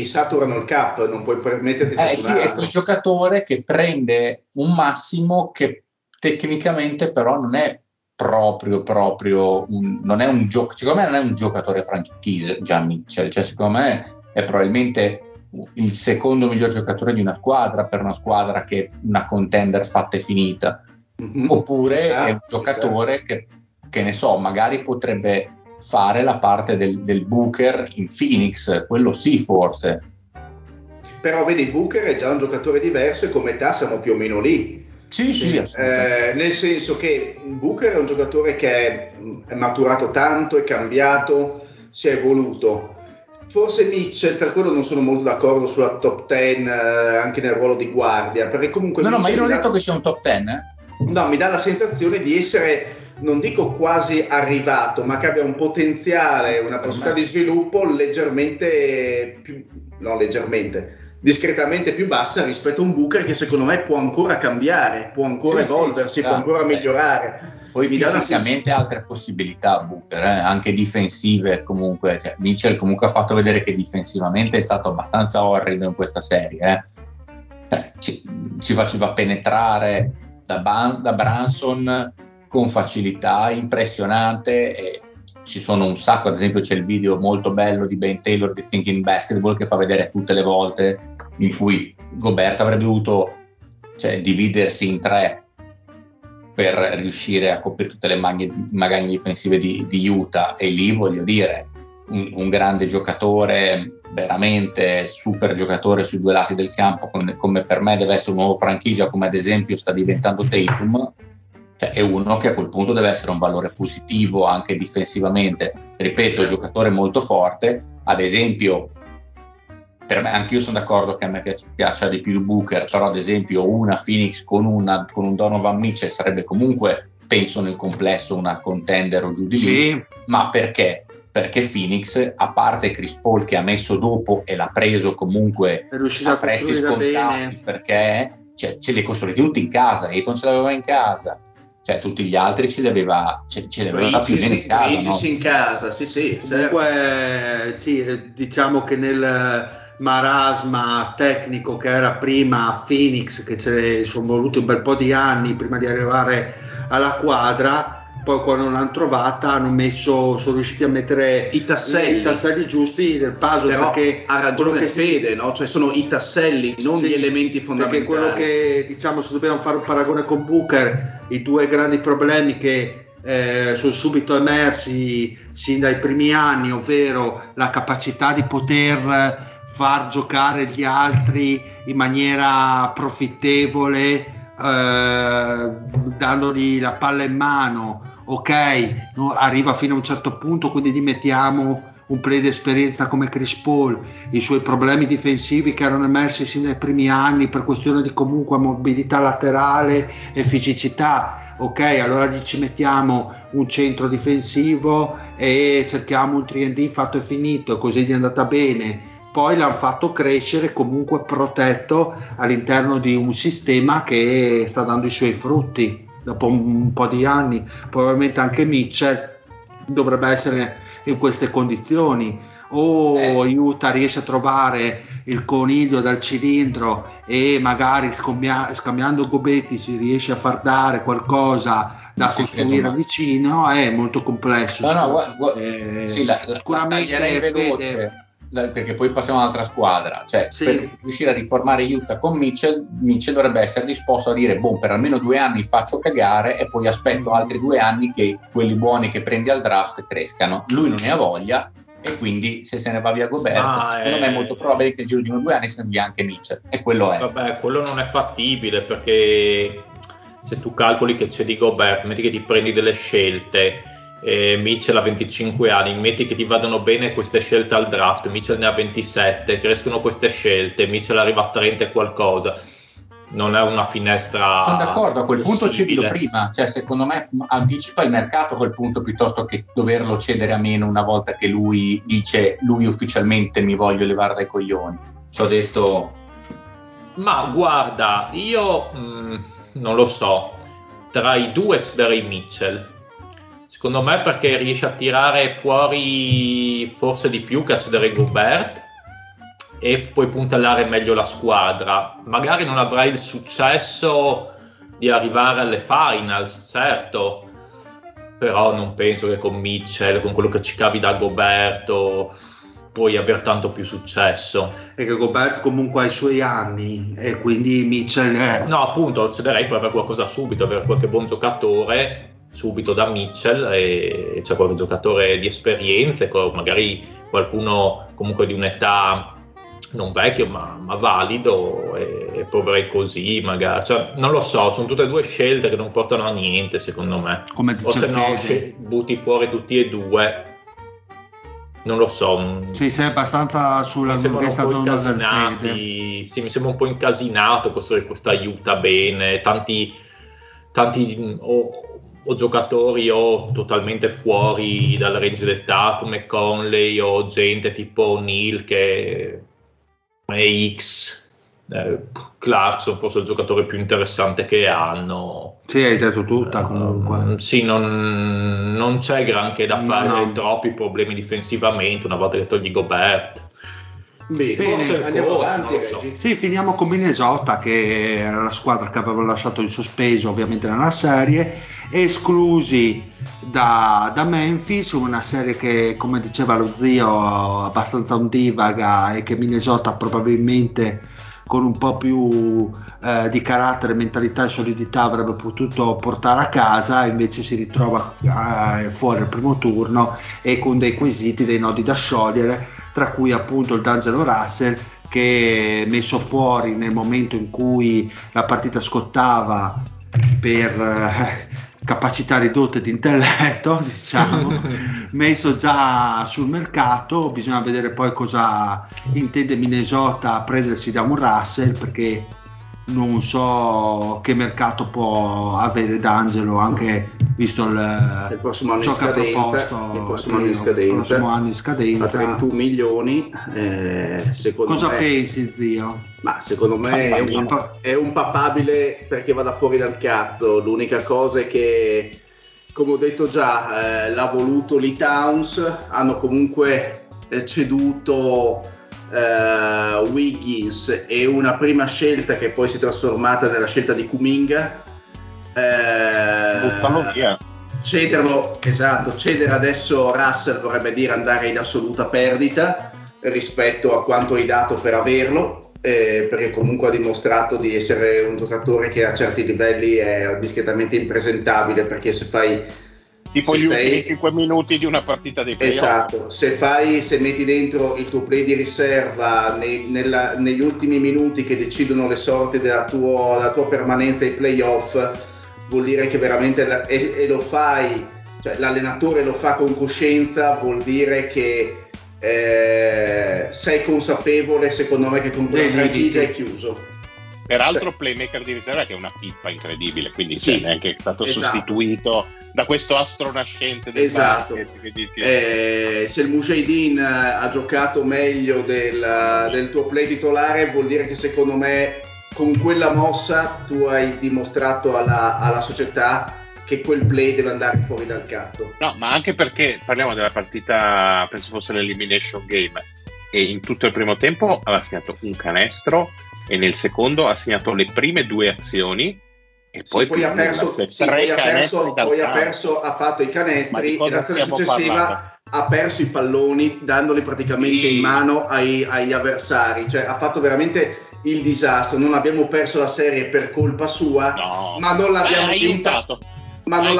saturano il cap, non puoi permetterti sì, è quel giocatore che prende un massimo che tecnicamente però non è proprio non è un gioco, secondo me non è un giocatore franchise Gianni, cioè secondo me è probabilmente il secondo miglior giocatore di una squadra, per una squadra che è una contender fatta e finita, oppure è un giocatore che ne so, magari potrebbe fare la parte del Booker in Phoenix, quello sì forse. Però vedi, Booker è già un giocatore diverso e come età siamo più o meno lì. Sì, nel senso che Booker è un giocatore che è maturato tanto, è cambiato, si è evoluto. Forse Mitchell, per quello non sono molto d'accordo sulla top 10 anche nel ruolo di guardia, perché comunque... No, ma io non ho detto che sia un top 10, No, mi dà la sensazione di essere... non dico quasi arrivato, ma che abbia un potenziale, una possibilità di sviluppo discretamente più bassa rispetto a un Booker che secondo me può ancora cambiare, può ancora evolversi, può ancora migliorare. Poi fisicamente altre possibilità Booker, anche difensive comunque, cioè, Mitchell comunque ha fatto vedere che difensivamente è stato abbastanza orrido in questa serie, ci faceva penetrare da Brunson con facilità impressionante, e ci sono un sacco, ad esempio c'è il video molto bello di Bane Taylor di Thinking Basketball che fa vedere tutte le volte in cui Gobert avrebbe dovuto dividersi in tre per riuscire a coprire tutte le magagne difensive di Utah, e lì voglio dire un grande giocatore, veramente super giocatore sui due lati del campo, come per me deve essere un nuovo franchigia, come ad esempio sta diventando Tatum. È uno che a quel punto deve essere un valore positivo anche difensivamente, ripeto, è un giocatore molto forte, ad esempio per me, anche io sono d'accordo che a me piaccia di più Booker, però ad esempio una Phoenix con un Donovan Mitchell sarebbe comunque, penso nel complesso, una contender o giù di lì, ma perché? Perché Phoenix, a parte Chris Paul che ha messo dopo e l'ha preso comunque a prezzi scontati perché ce li ha costruiti tutti in casa, Ayton ce l'aveva in casa, tutti gli altri ce li aveva più bene in casa, in casa, sì, comunque sì, diciamo che nel marasma tecnico che era prima Phoenix, che ci sono voluti un bel po' di anni prima di arrivare alla quadra, poi quando l'hanno trovata sono riusciti a mettere i tasselli giusti del puzzle. Però perché ha ragione Fede, no? Cioè sono i tasselli, non gli elementi fondamentali. Perché quello che, diciamo, se dobbiamo fare un paragone con Booker, i due grandi problemi che sono subito emersi sin dai primi anni, ovvero la capacità di poter far giocare gli altri in maniera profittevole, dandogli la palla in mano, arriva fino a un certo punto, quindi gli mettiamo un play di esperienza come Chris Paul, i suoi problemi difensivi che erano emersi sin dai primi anni per questione di comunque mobilità laterale e fisicità, allora gli ci mettiamo un centro difensivo e cerchiamo un 3&D fatto e finito, così gli è andata bene. Poi l'hanno fatto crescere comunque protetto all'interno di un sistema che sta dando i suoi frutti dopo un po' di anni. Probabilmente anche Mitchell dovrebbe essere in queste condizioni. Utah riesce a trovare il coniglio dal cilindro e magari scambiando Gobetti si riesce a far dare qualcosa da costruire vicino, è molto complesso. Sicuramente perché poi passiamo all'altra squadra, per riuscire a riformare Utah con Mitchell dovrebbe essere disposto a dire per almeno 2 anni faccio cagare e poi aspetto altri 2 anni che quelli buoni che prendi al draft crescano. Lui non ne ha voglia e quindi se ne va via Gobert, secondo me è molto probabile che nel giro di 1 o 2 anni se ne via anche Mitchell, e quello è. Vabbè, quello non è fattibile, perché se tu calcoli che c'è di Gobert, metti che ti prendi delle scelte, Mitchell ha 25 anni, metti che ti vadano bene queste scelte al draft, Mitchell ne ha 27, crescono queste scelte, Mitchell arriva a 30 e qualcosa, non è una finestra. Sono d'accordo, a quel punto cedilo prima, secondo me anticipa il mercato a quel punto piuttosto che doverlo cedere a meno una volta che lui dice ufficialmente mi voglio levare dai coglioni. Ti ho detto, ma guarda, io non lo so, tra i due cederei Mitchell. Secondo me perché riesce a tirare fuori forse di più che a cedere Gobert e puoi puntellare meglio la squadra. Magari non avrai il successo di arrivare alle finals, certo, però non penso che con Mitchell, con quello che ci cavi da Gobert, puoi aver tanto più successo. E che Gobert comunque ha i suoi anni e quindi Mitchell è... No, appunto, cederei per avere qualcosa subito, avere qualche buon giocatore subito da Mitchell, e c'è qualche giocatore di esperienze, magari qualcuno comunque di un'età non vecchio ma valido, e proverei così magari, cioè, non lo so, sono tutte e due scelte che non portano a niente secondo me, come dice o se no butti fuori tutti e due, non lo so, sì, sei abbastanza sulla lunghezza d'onda del Fede. Sì, mi sembra un po' incasinato questo, questo aiuta bene tanti o giocatori o totalmente fuori dalla range d'età come Conley o gente tipo O'Neal che X, Clarkson forse il giocatore più interessante che hanno. Sì, hai detto tutta comunque. Sì, non c'è granché da fare, no. Troppi problemi difensivamente una volta che togli Gobert. Bene, andiamo avanti. So. Sì, finiamo con Minnesota, che era la squadra che aveva lasciato in sospeso ovviamente nella serie, esclusi da Memphis, una serie che, come diceva lo zio, abbastanza ondivaga, e che Minnesota probabilmente con un po' più di carattere, mentalità e solidità avrebbe potuto portare a casa, invece si ritrova fuori al primo turno e con dei quesiti, dei nodi da sciogliere, tra cui appunto il D'Angelo Russell, che messo fuori nel momento in cui la partita scottava per capacità ridotte di intelletto, diciamo, messo già sul mercato. Bisogna vedere poi cosa intende Minnesota prendersi da un Russell, perché non so che mercato può avere D'Angelo, anche visto il prossimo anno ciò che ha proposto il prossimo anno in scadenza a 31 milioni. Cosa me, pensi, zio? Ma secondo me è un papabile, perché vada fuori dal cazzo. L'unica cosa è che, come ho detto già, l'ha voluto Lee Towns, hanno comunque ceduto Wiggins e una prima scelta che poi si è trasformata nella scelta di Kuminga. Buttalo via. Cedere adesso Russell vorrebbe dire andare in assoluta perdita rispetto a quanto hai dato per averlo, perché comunque ha dimostrato di essere un giocatore che a certi livelli è discretamente impresentabile, perché se fai tipo gli ultimi 5 minuti di una partita di playoff. Esatto, se metti dentro il tuo play di riserva negli ultimi minuti che decidono le sorti della tua permanenza ai playoff, vuol dire che veramente lo fai, cioè l'allenatore lo fa con coscienza, vuol dire che sei consapevole, secondo me, che con quella strategia è chiuso. Peraltro playmaker di riserva che è una pippa incredibile, quindi sì, è anche stato sostituito da questo astro nascente del basket, quindi... se il Mujahideen ha giocato meglio del tuo play titolare, vuol dire che secondo me con quella mossa tu hai dimostrato alla società che quel play deve andare fuori dal cazzo. No, ma anche perché parliamo della partita, penso fosse l'elimination game, e in tutto il primo tempo aveva segnato un canestro e nel secondo ha segnato le prime due azioni e poi ha perso, ha fatto i canestri e l'azione successiva ha perso i palloni dandoli praticamente in mano agli avversari, cioè ha fatto veramente il disastro. Non abbiamo perso la serie per colpa sua, no, ma non l'abbiamo vinta, non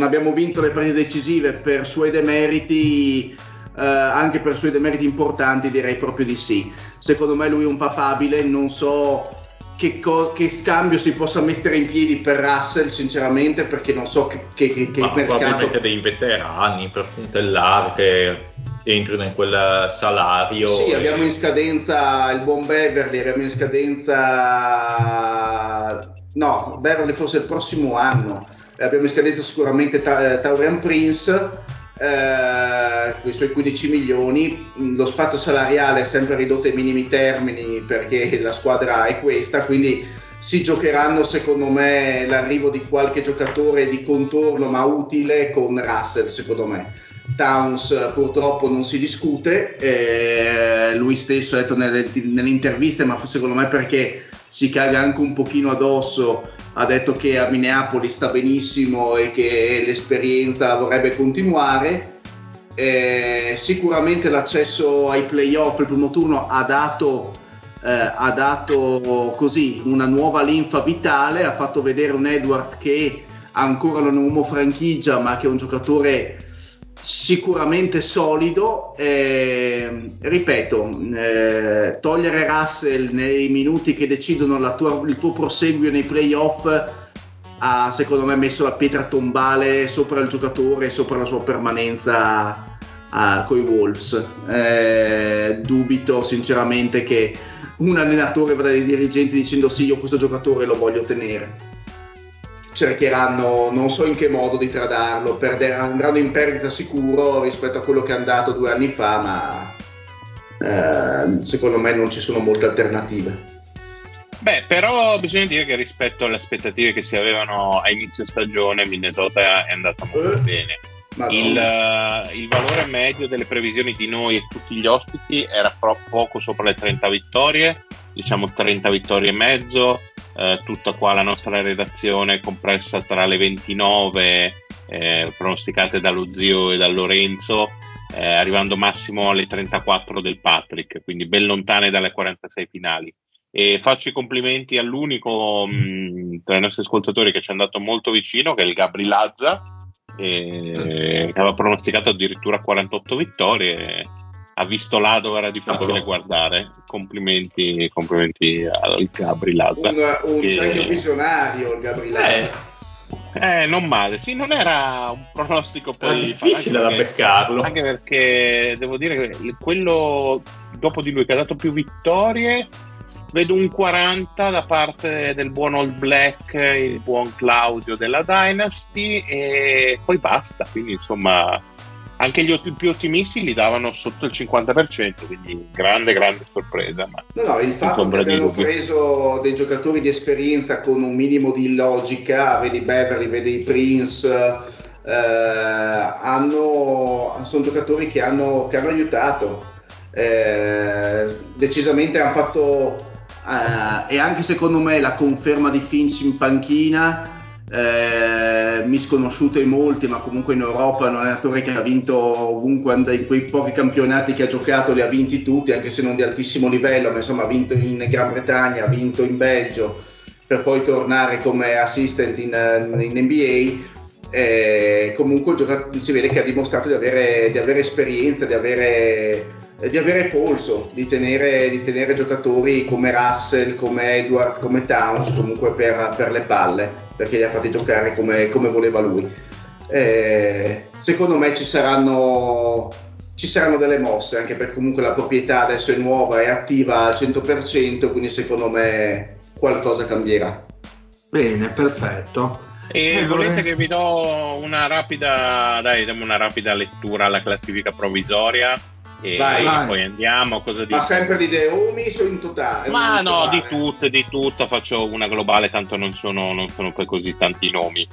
abbiamo vinto le partite decisive per suoi demeriti. Anche per suoi demeriti importanti, direi proprio di sì. Secondo me lui è un papabile, non so che scambio si possa mettere in piedi per Russell sinceramente, perché non so che ma mercato. Probabilmente dei veterani per puntellare che entrino in quel salario. Sì, abbiamo in scadenza il buon Beverly, abbiamo in scadenza Beverly forse il prossimo anno, abbiamo in scadenza sicuramente Taurean Prince con i suoi 15 milioni. Lo spazio salariale è sempre ridotto ai minimi termini perché la squadra è questa, quindi si giocheranno secondo me l'arrivo di qualche giocatore di contorno ma utile con Russell, secondo me. Towns purtroppo non si discute, lui stesso ha detto nelle interviste, ma secondo me perché si caga anche un pochino addosso, ha detto che a Minneapolis sta benissimo e che l'esperienza la vorrebbe continuare. Sicuramente l'accesso ai playoff, il primo turno, ha dato così una nuova linfa vitale, ha fatto vedere un Edwards che ancora non è un uomo franchigia ma che è un giocatore sicuramente solido. Ripeto, togliere Russell nei minuti che decidono il tuo proseguio nei playoff ha secondo me messo la pietra tombale sopra il giocatore, sopra la sua permanenza coi Wolves. Dubito sinceramente che un allenatore vada dai dirigenti dicendo sì, io questo giocatore lo voglio tenere. Cercheranno, non so in che modo, di tradarlo, andranno in perdita sicuro rispetto a quello che è andato 2 anni fa, ma secondo me non ci sono molte alternative. Beh, però bisogna dire che rispetto alle aspettative che si avevano a inizio stagione, Minnesota è andata molto bene. Il valore medio delle previsioni di noi e tutti gli ospiti era poco sopra le 30 vittorie, diciamo 30 vittorie e mezzo. Tutta qua la nostra redazione compressa tra le 29 pronosticate dallo zio e da Lorenzo, arrivando massimo alle 34 del Patrick, quindi ben lontane dalle 46 finali. E faccio i complimenti all'unico tra i nostri ascoltatori che ci è andato molto vicino, che è il Gabri Lazza, che aveva pronosticato addirittura 48 vittorie. Ha visto là dove era difficile guardare. Complimenti al Gabri Lazza, un genio visionario il Gabri Lazza. Non male, sì, non era un pronostico poi difficile da beccarlo, anche perché devo dire che quello dopo di lui che ha dato più vittorie, vedo un 40 da parte del buon Old Black, il buon Claudio della Dynasty, e poi basta, quindi insomma anche gli più ottimisti li davano sotto il 50%, quindi grande sorpresa. Ma no, il fatto che abbiano preso dei giocatori di esperienza con un minimo di logica, vedi Beverly, vedi Prince, sono giocatori che hanno aiutato, decisamente hanno fatto, e anche secondo me la conferma di Finch in panchina. Misconosciuto in molti, ma comunque in Europa è un allenatore che ha vinto ovunque, in quei pochi campionati che ha giocato li ha vinti tutti, anche se non di altissimo livello, ma insomma ha vinto in Gran Bretagna, ha vinto in Belgio, per poi tornare come assistant in NBA. Comunque si vede che ha dimostrato di avere esperienza, di avere polso, di tenere giocatori come Russell, come Edwards, come Towns comunque per le palle, perché li ha fatti giocare come voleva lui. Secondo me ci saranno delle mosse, anche perché comunque la proprietà adesso è nuova e attiva al 100%, quindi secondo me qualcosa cambierà. Bene, perfetto. E volete che vi do una rapida lettura alla classifica provvisoria? E vai. Poi andiamo, cosa dici? Ma sempre di The Homies o in totale? Ma no, totale. Di tutta faccio una globale, tanto non sono poi così tanti nomi.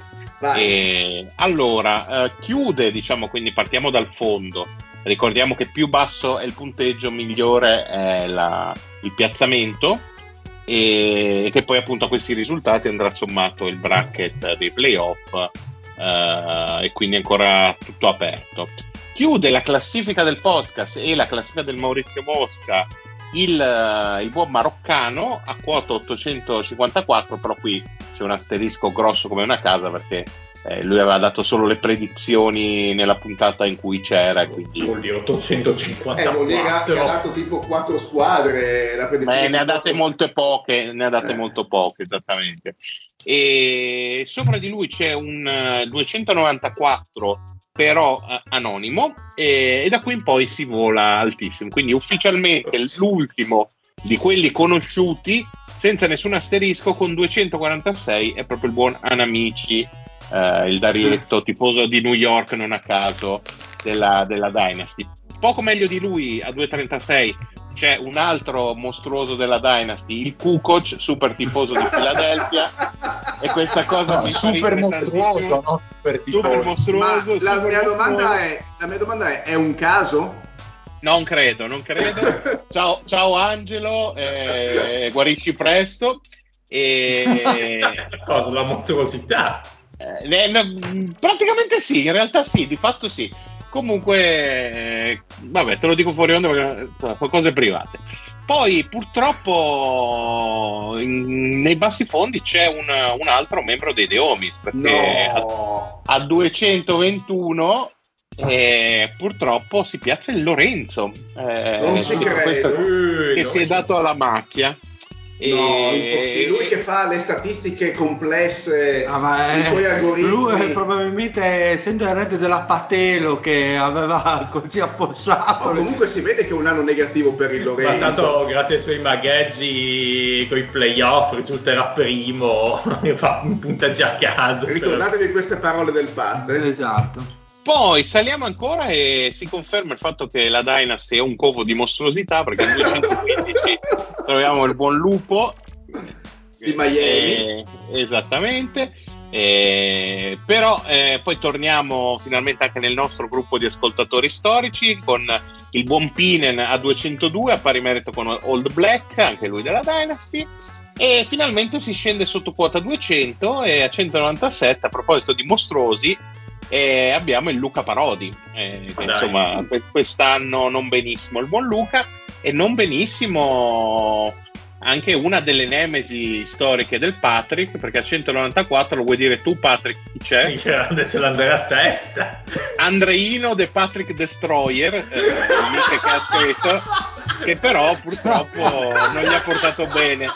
E allora chiude, diciamo, quindi partiamo dal fondo. Ricordiamo che più basso è il punteggio, migliore è il piazzamento, e che poi appunto a questi risultati andrà sommato il bracket dei playoff, e quindi ancora tutto aperto. Chiude la classifica del podcast e la classifica del Maurizio Mosca il buon maroccano a quota 854, però qui c'è un asterisco grosso come una casa, perché lui aveva dato solo le predizioni nella puntata in cui c'era, quindi 854 vuol dire che ha dato tipo 4 squadre la predizione, ne ha date molte poche, esattamente. E sopra di lui c'è un 294 però anonimo, e da qui in poi si vola altissimo, quindi ufficialmente l'ultimo di quelli conosciuti senza nessun asterisco con 246 è proprio il buon Anamici, il Darietto, tifoso di New York non a caso della Dynasty. Poco meglio di lui a 236 c'è un altro mostruoso della Dynasty, il Kukoc, super tifoso di Philadelphia, e questa cosa mi super mostruoso, no? Super mostruoso. Ma la mia domanda è, è un caso? Non credo. ciao Angelo, guarisci presto. Cosa, la mostruosità? Praticamente sì, in realtà sì, di fatto sì. Comunque, vabbè, te lo dico fuori onda perché cose private. Poi purtroppo nei bassi fondi c'è un altro membro dei The Homies, perché no. a 221 purtroppo si piazza il Lorenzo, non ci credo. Che si è dato alla macchia. No, lui che fa le statistiche complesse, i suoi algoritmi. Lui probabilmente, essendo erede della Patelo, che aveva così affossato. Comunque si vede che è un anno negativo per il Lorenzo. Ma tanto grazie ai suoi magheggi con i playoff risulterà primo, fa un puntaggio a caso. Ricordatevi queste parole del padre. Esatto. Poi saliamo ancora e si conferma il fatto che la Dynasty è un covo di mostruosità, perché in 215 troviamo il buon Lupo di Miami, esattamente, però poi torniamo finalmente anche nel nostro gruppo di ascoltatori storici con il buon Pinen a 202 a pari merito con Old Black, anche lui della Dynasty, e finalmente si scende sotto quota 200 e a 197, a proposito di mostruosi, e abbiamo il Luca Parodi, che insomma quest'anno non benissimo il buon Luca, e non benissimo anche una delle nemesi storiche del Patrick, perché a 194, lo vuoi dire tu Patrick, chi c'è? Se l'andrà a testa Andreino de Patrick Destroyer, che ha speso, che però purtroppo non gli ha portato bene.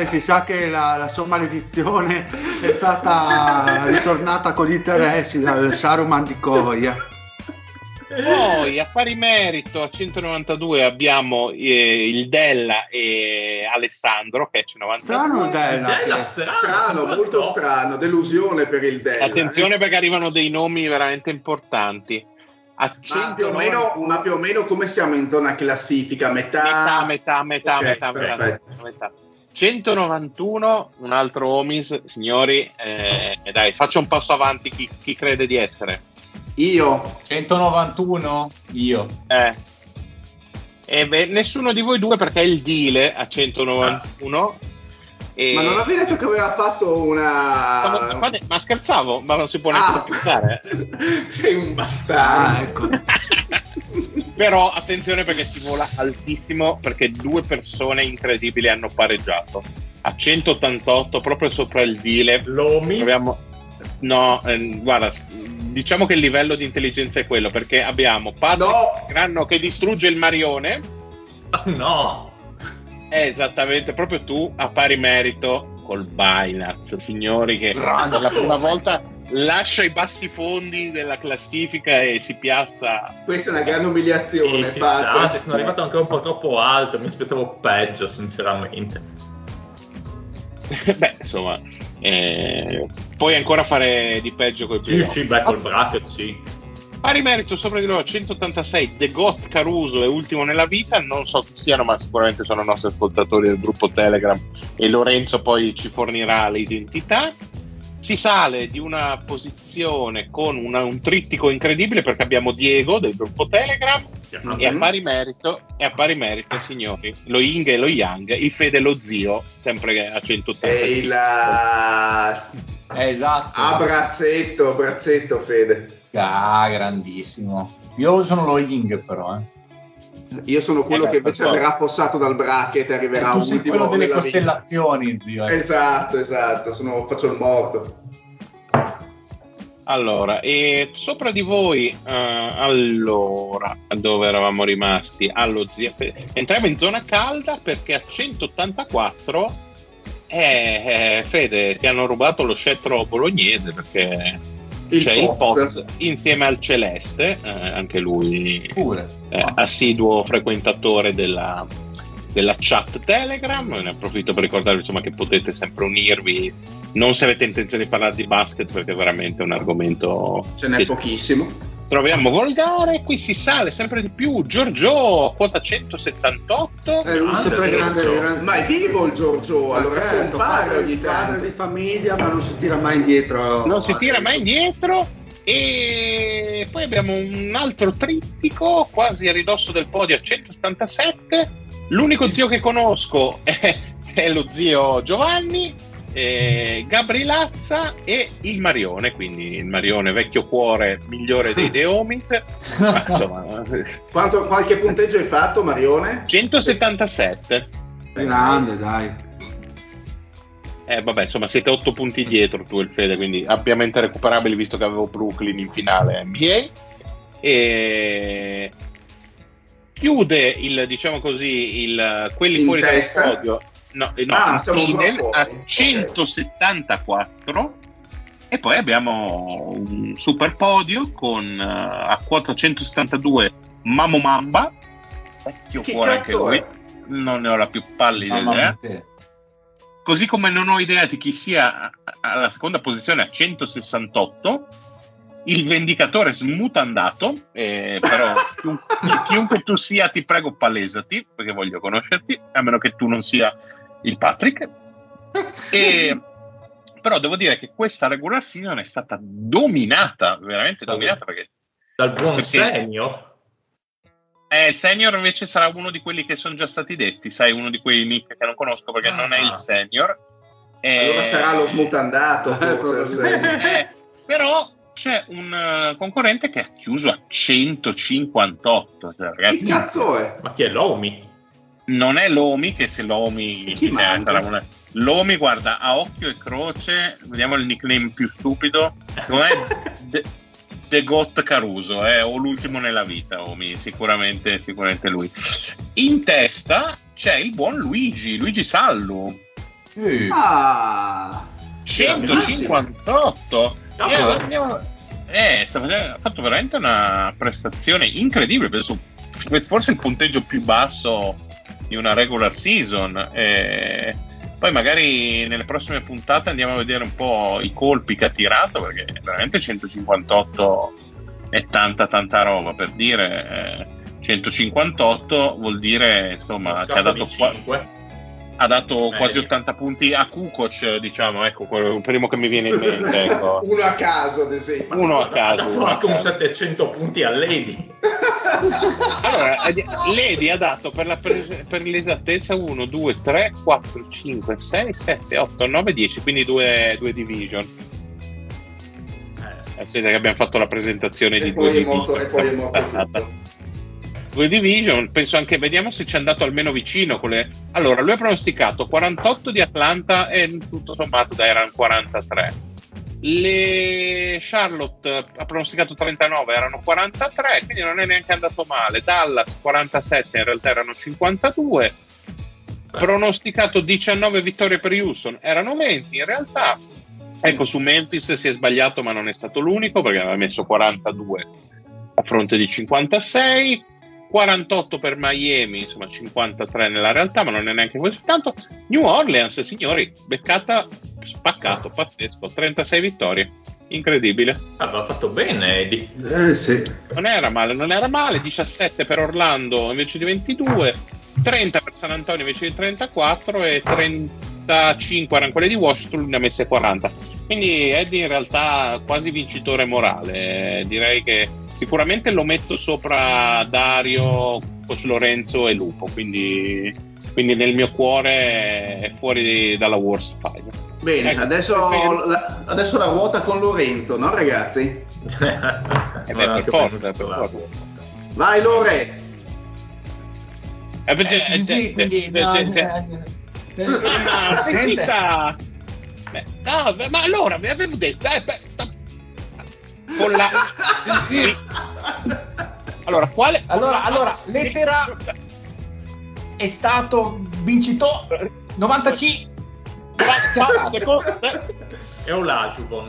Si sa che la sua maledizione è stata ritornata con gli interessi dal Saruman di Coia. Poi a pari merito a 192 abbiamo il Della e Alessandro, che c'è 92. Strano, molto strano, delusione per il Della. Attenzione, perché arrivano dei nomi veramente importanti. Ma più o meno come siamo in zona classifica? Metà. 191, un altro Homies, signori, dai, faccio un passo avanti, chi crede di essere? Io. 191? Io. Nessuno di voi due, perché è il Dile a 191. E... Ma non avevi detto che aveva fatto una... Ma scherzavo, ma non si può neanche scherzare. Sei un bastardo. Però attenzione, perché si vola altissimo, perché due persone incredibili hanno pareggiato a 188, proprio sopra il Dile. Guarda, diciamo che il livello di intelligenza è quello, perché abbiamo Patrick Granno che distrugge il Marione. Esattamente, proprio tu a pari merito col Binance, signori, che per la prima volta lascia i bassi fondi della classifica e si piazza. Questa è una gran umiliazione. Sono arrivato anche un po' troppo alto, mi aspettavo peggio sinceramente. Beh, insomma, puoi ancora fare di peggio coi playoff. Col bracket sì. Pari merito sopra di loro 186 The Goth Caruso è ultimo nella vita, non so chi siano, ma sicuramente sono i nostri ascoltatori del gruppo Telegram, e Lorenzo poi ci fornirà l'identità. Si sale di una posizione con un trittico incredibile, perché abbiamo Diego del gruppo Telegram, e a pari merito, signori, lo Ying e lo Yang, il Fede e lo Zio, sempre a 180. Ehi là! Esatto. A brazzetto Fede. Grandissimo. Io sono lo Ying però, Io sono quello che invece verrà affossato dal bracket e arriverà ultimo. Sei quello delle costellazioni, zio. Esatto, faccio il morto. Allora, e sopra di voi, dove eravamo rimasti? Allo zio. Entriamo in zona calda, perché a 184, Fede, ti hanno rubato lo scettro bolognese, perché... c'è il Poz insieme al Celeste, anche lui assiduo frequentatore della chat Telegram. Ne approfitto per ricordarvi, insomma, che potete sempre unirvi, non se avete intenzione di parlare di basket, perché è veramente un argomento, ce n'è pochissimo, Troviamo volgare, qui si sale sempre di più. Giorgio, quota 178. Lui sempre grande. Ma è vivo il Giorgio, allora compare, il padre di famiglia, ma non si tira mai indietro. Non si tira mai indietro. E poi abbiamo un altro trittico quasi a ridosso del podio a 177. L'unico zio che conosco è lo zio Giovanni, Gabrielazza e il Marione, quindi il Marione vecchio cuore migliore dei The Homies. Ma, insomma, qualche punteggio hai fatto, Marione? 177. Grande, dai. Vabbè, insomma, siete 8 punti dietro tu e il Fede, quindi ampiamente recuperabili visto che avevo Brooklyn in finale NBA. E chiude il, diciamo così, il quelli in fuori dal podio. A 174, okay. E poi abbiamo un super podio con a quota 172 Mamo Mamba, vecchio cuore anche lui, non ne ho la più pallida idea, così come non ho idea di chi sia alla seconda posizione a 168 il vendicatore smutandato, però chiunque tu sia ti prego palesati perché voglio conoscerti, a meno che tu non sia il Patrick. E però devo dire che questa regular season è stata dominata, veramente dominata, perché dal buon senior. Il senior invece sarà uno di quelli che sono già stati detti, sai, uno di quei nick che non conosco perché non è il senior. Allora sarà lo smutandato, però c'è un concorrente che ha chiuso a 158, cioè, ragazzi, che cazzo è? Ma chi è l'Omi? Non è l'Omi, che se l'Omi l'Omi, guarda, a occhio e croce, vediamo il nickname più stupido, non è The Got Caruso, o l'ultimo nella vita, Omi, sicuramente lui. In testa c'è il buon Luigi Sallu. Ah, 158. Ha fatto veramente una prestazione incredibile, penso, forse il punteggio più basso di una regular season. Poi magari nelle prossime puntate andiamo a vedere un po' i colpi che ha tirato, perché veramente 158 è tanta roba. Per dire, 158 vuol dire, insomma, che ha dato 5. Ha dato quasi 80 punti a Kukoc, diciamo, ecco, quello primo che mi viene in mente, ecco. Uno a caso, ad esempio. Ha dato anche un 700 punti a Lady. Allora, Lady ha dato per l'esattezza 1, 2, 3, 4, 5, 6, 7, 8, 9, 10, quindi due division. Aspetta che abbiamo fatto la presentazione e di due division. E poi è morto tutto. Due division, penso anche, vediamo se ci è andato almeno vicino con le... Allora, lui ha pronosticato 48 di Atlanta e tutto sommato dai, erano 43. Le Charlotte ha pronosticato 39, erano 43, quindi non è neanche andato male. Dallas 47, in realtà erano 52. Pronosticato 19 vittorie per Houston, erano 20 in realtà. Ecco, su Memphis si è sbagliato, ma non è stato l'unico, perché aveva messo 42 a fronte di 56. 48 per Miami, insomma 53 nella realtà, ma non è neanche così tanto. New Orleans, signori, beccata, spaccato, pazzesco, 36 vittorie, incredibile. Aveva fatto bene, Edi. Sì. Non era male, 17 per Orlando invece di 22, 30 per San Antonio invece di 34 e 35 erano quelle di Washington, ne ha messe 40. Quindi Edi in realtà quasi vincitore morale, direi che sicuramente lo metto sopra Dario, Coach Lorenzo e Lupo, quindi nel mio cuore è fuori dalla Worst Five. Bene, ecco, adesso la ruota con Lorenzo, no ragazzi? Per forza. Vai Lore! Ma allora mi avevo detto... Con la allora lettera è stato vincitore 95 è Olajuwon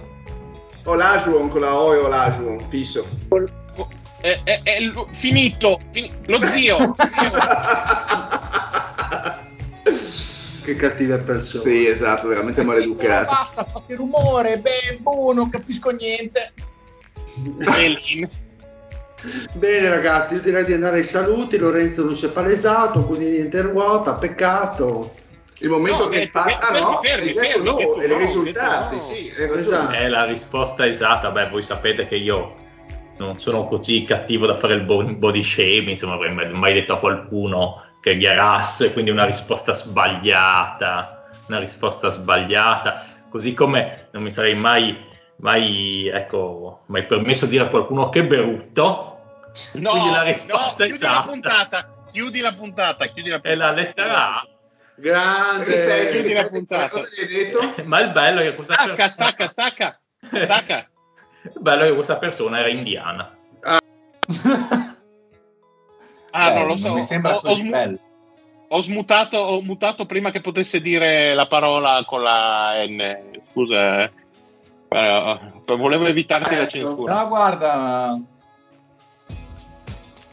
con la O e Olajuwon fisso è finito lo zio che cattiva persona, sì, esatto, veramente maleducato. Basta, fate rumore, buono, non capisco niente. Bene ragazzi, io direi di andare ai saluti. Lorenzo non si è palesato, quindi niente ruota, peccato. Il momento che ah no, e i risultati, sì, è la risposta esatta. Beh, voi sapete che io non sono così cattivo da fare il body shame, insomma, avrei mai detto a qualcuno che ghiarasse, quindi una risposta sbagliata, così come non mi sarei mai permesso di dire a qualcuno che brutto. No, quindi la risposta esatta. Chiudi la puntata. È la lettera A. Grande, ripeti la puntata. Cosa hai detto? Ma il bello è che questa persona stacca. Il bello è che questa persona era indiana. Non lo so. Non mi sembra così bello. Ho mutato prima che potesse dire la parola con la N. Scusa, volevo evitarti la censura. No, guarda.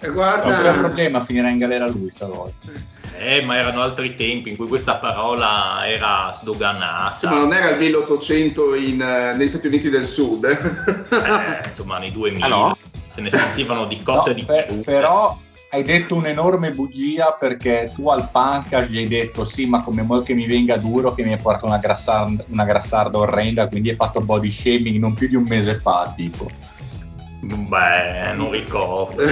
Non c'è problema, finirà in galera lui stavolta. Ma erano altri tempi in cui questa parola era sdoganata. Sì, ma non era il 1800 negli Stati Uniti del Sud? Insomma, nei 2000 no? Se ne sentivano di cotte di più. Però hai detto un'enorme bugia, perché tu al Pancas gli hai detto sì, ma come mo' che mi venga duro che mi hai portato una grassarda orrenda, quindi hai fatto body shaming non più di un mese fa, tipo. Beh, non ricordo.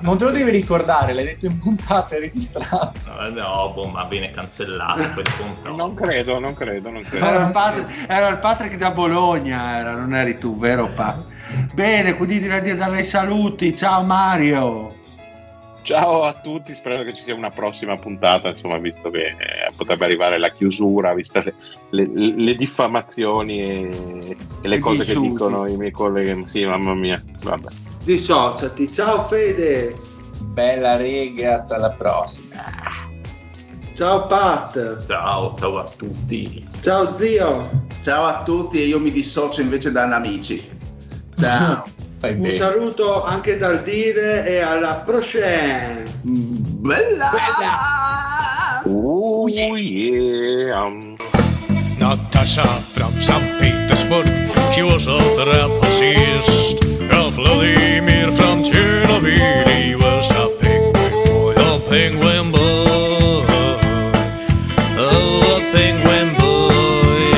Non te lo devi ricordare, l'hai detto in puntata, è registrato. Ma viene cancellato. Non credo. Era il Patrick da Bologna, non eri tu, vero Patrick? Bene, quindi direi di andare ai saluti. Ciao Mario. Ciao a tutti, spero che ci sia una prossima puntata, insomma, visto che potrebbe arrivare la chiusura, vista le diffamazioni e le cose che dicono i miei colleghi. Sì, mamma mia, vabbè. Dissociati, ciao Fede. Bella rega, alla prossima. Ciao Pat. Ciao a tutti. Ciao zio. Ciao a tutti, e io mi dissocio invece dall'amici. Ciao. Un saluto anche dal Dile e alla prossima. Bella. Oh yeah. Natasha from St. Petersburg, she was a trapezist. Vladimir from Chernobyl, he was a penguin boy. Oh, a penguin boy,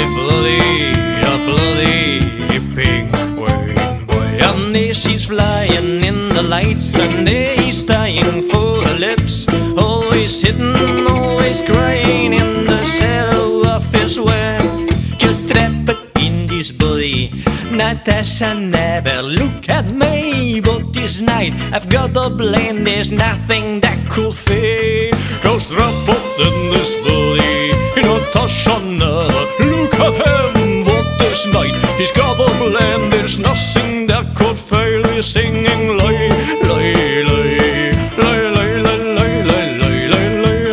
a bloody penguin. She's flying in the lights, and he's dying for her lips. Always hidden, always crying in the shadow of his web. Just trapped in this body, Natasha never look at me. But this night I've got the blame, there's nothing that could fade. I was trapped in this body, Natasha never look at him. This night, he's got a blame, there's nothing that could fail. He's singing lie, lie, lie, lie, lie, lie, lie, lie, lie, lie,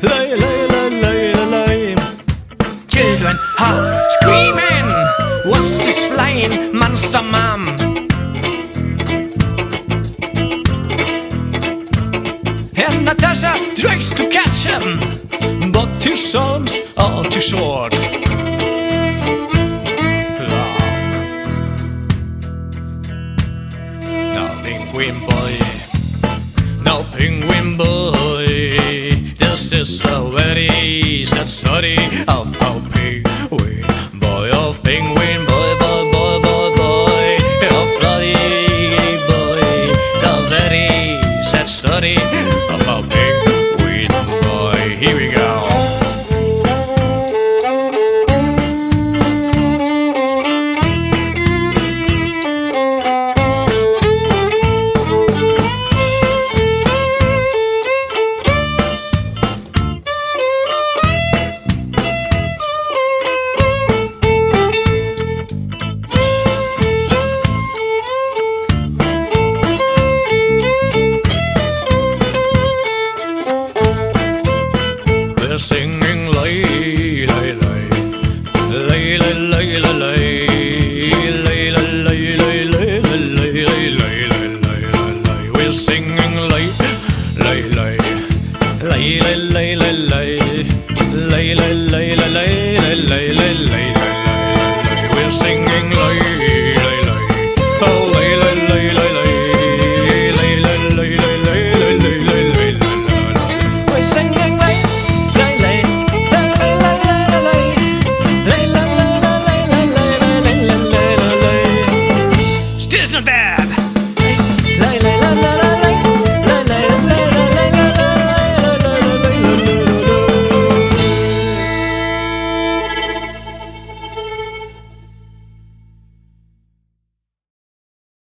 lie, lie, lie, lie. Children are screaming, what's this flying monster, mom? And Natasha tries to catch him, but his arms are too short. Now penguin boy, this is a very sad story of how penguin boy, a bloody boy, the very sad story of how penguin boy. Here we go. Lay.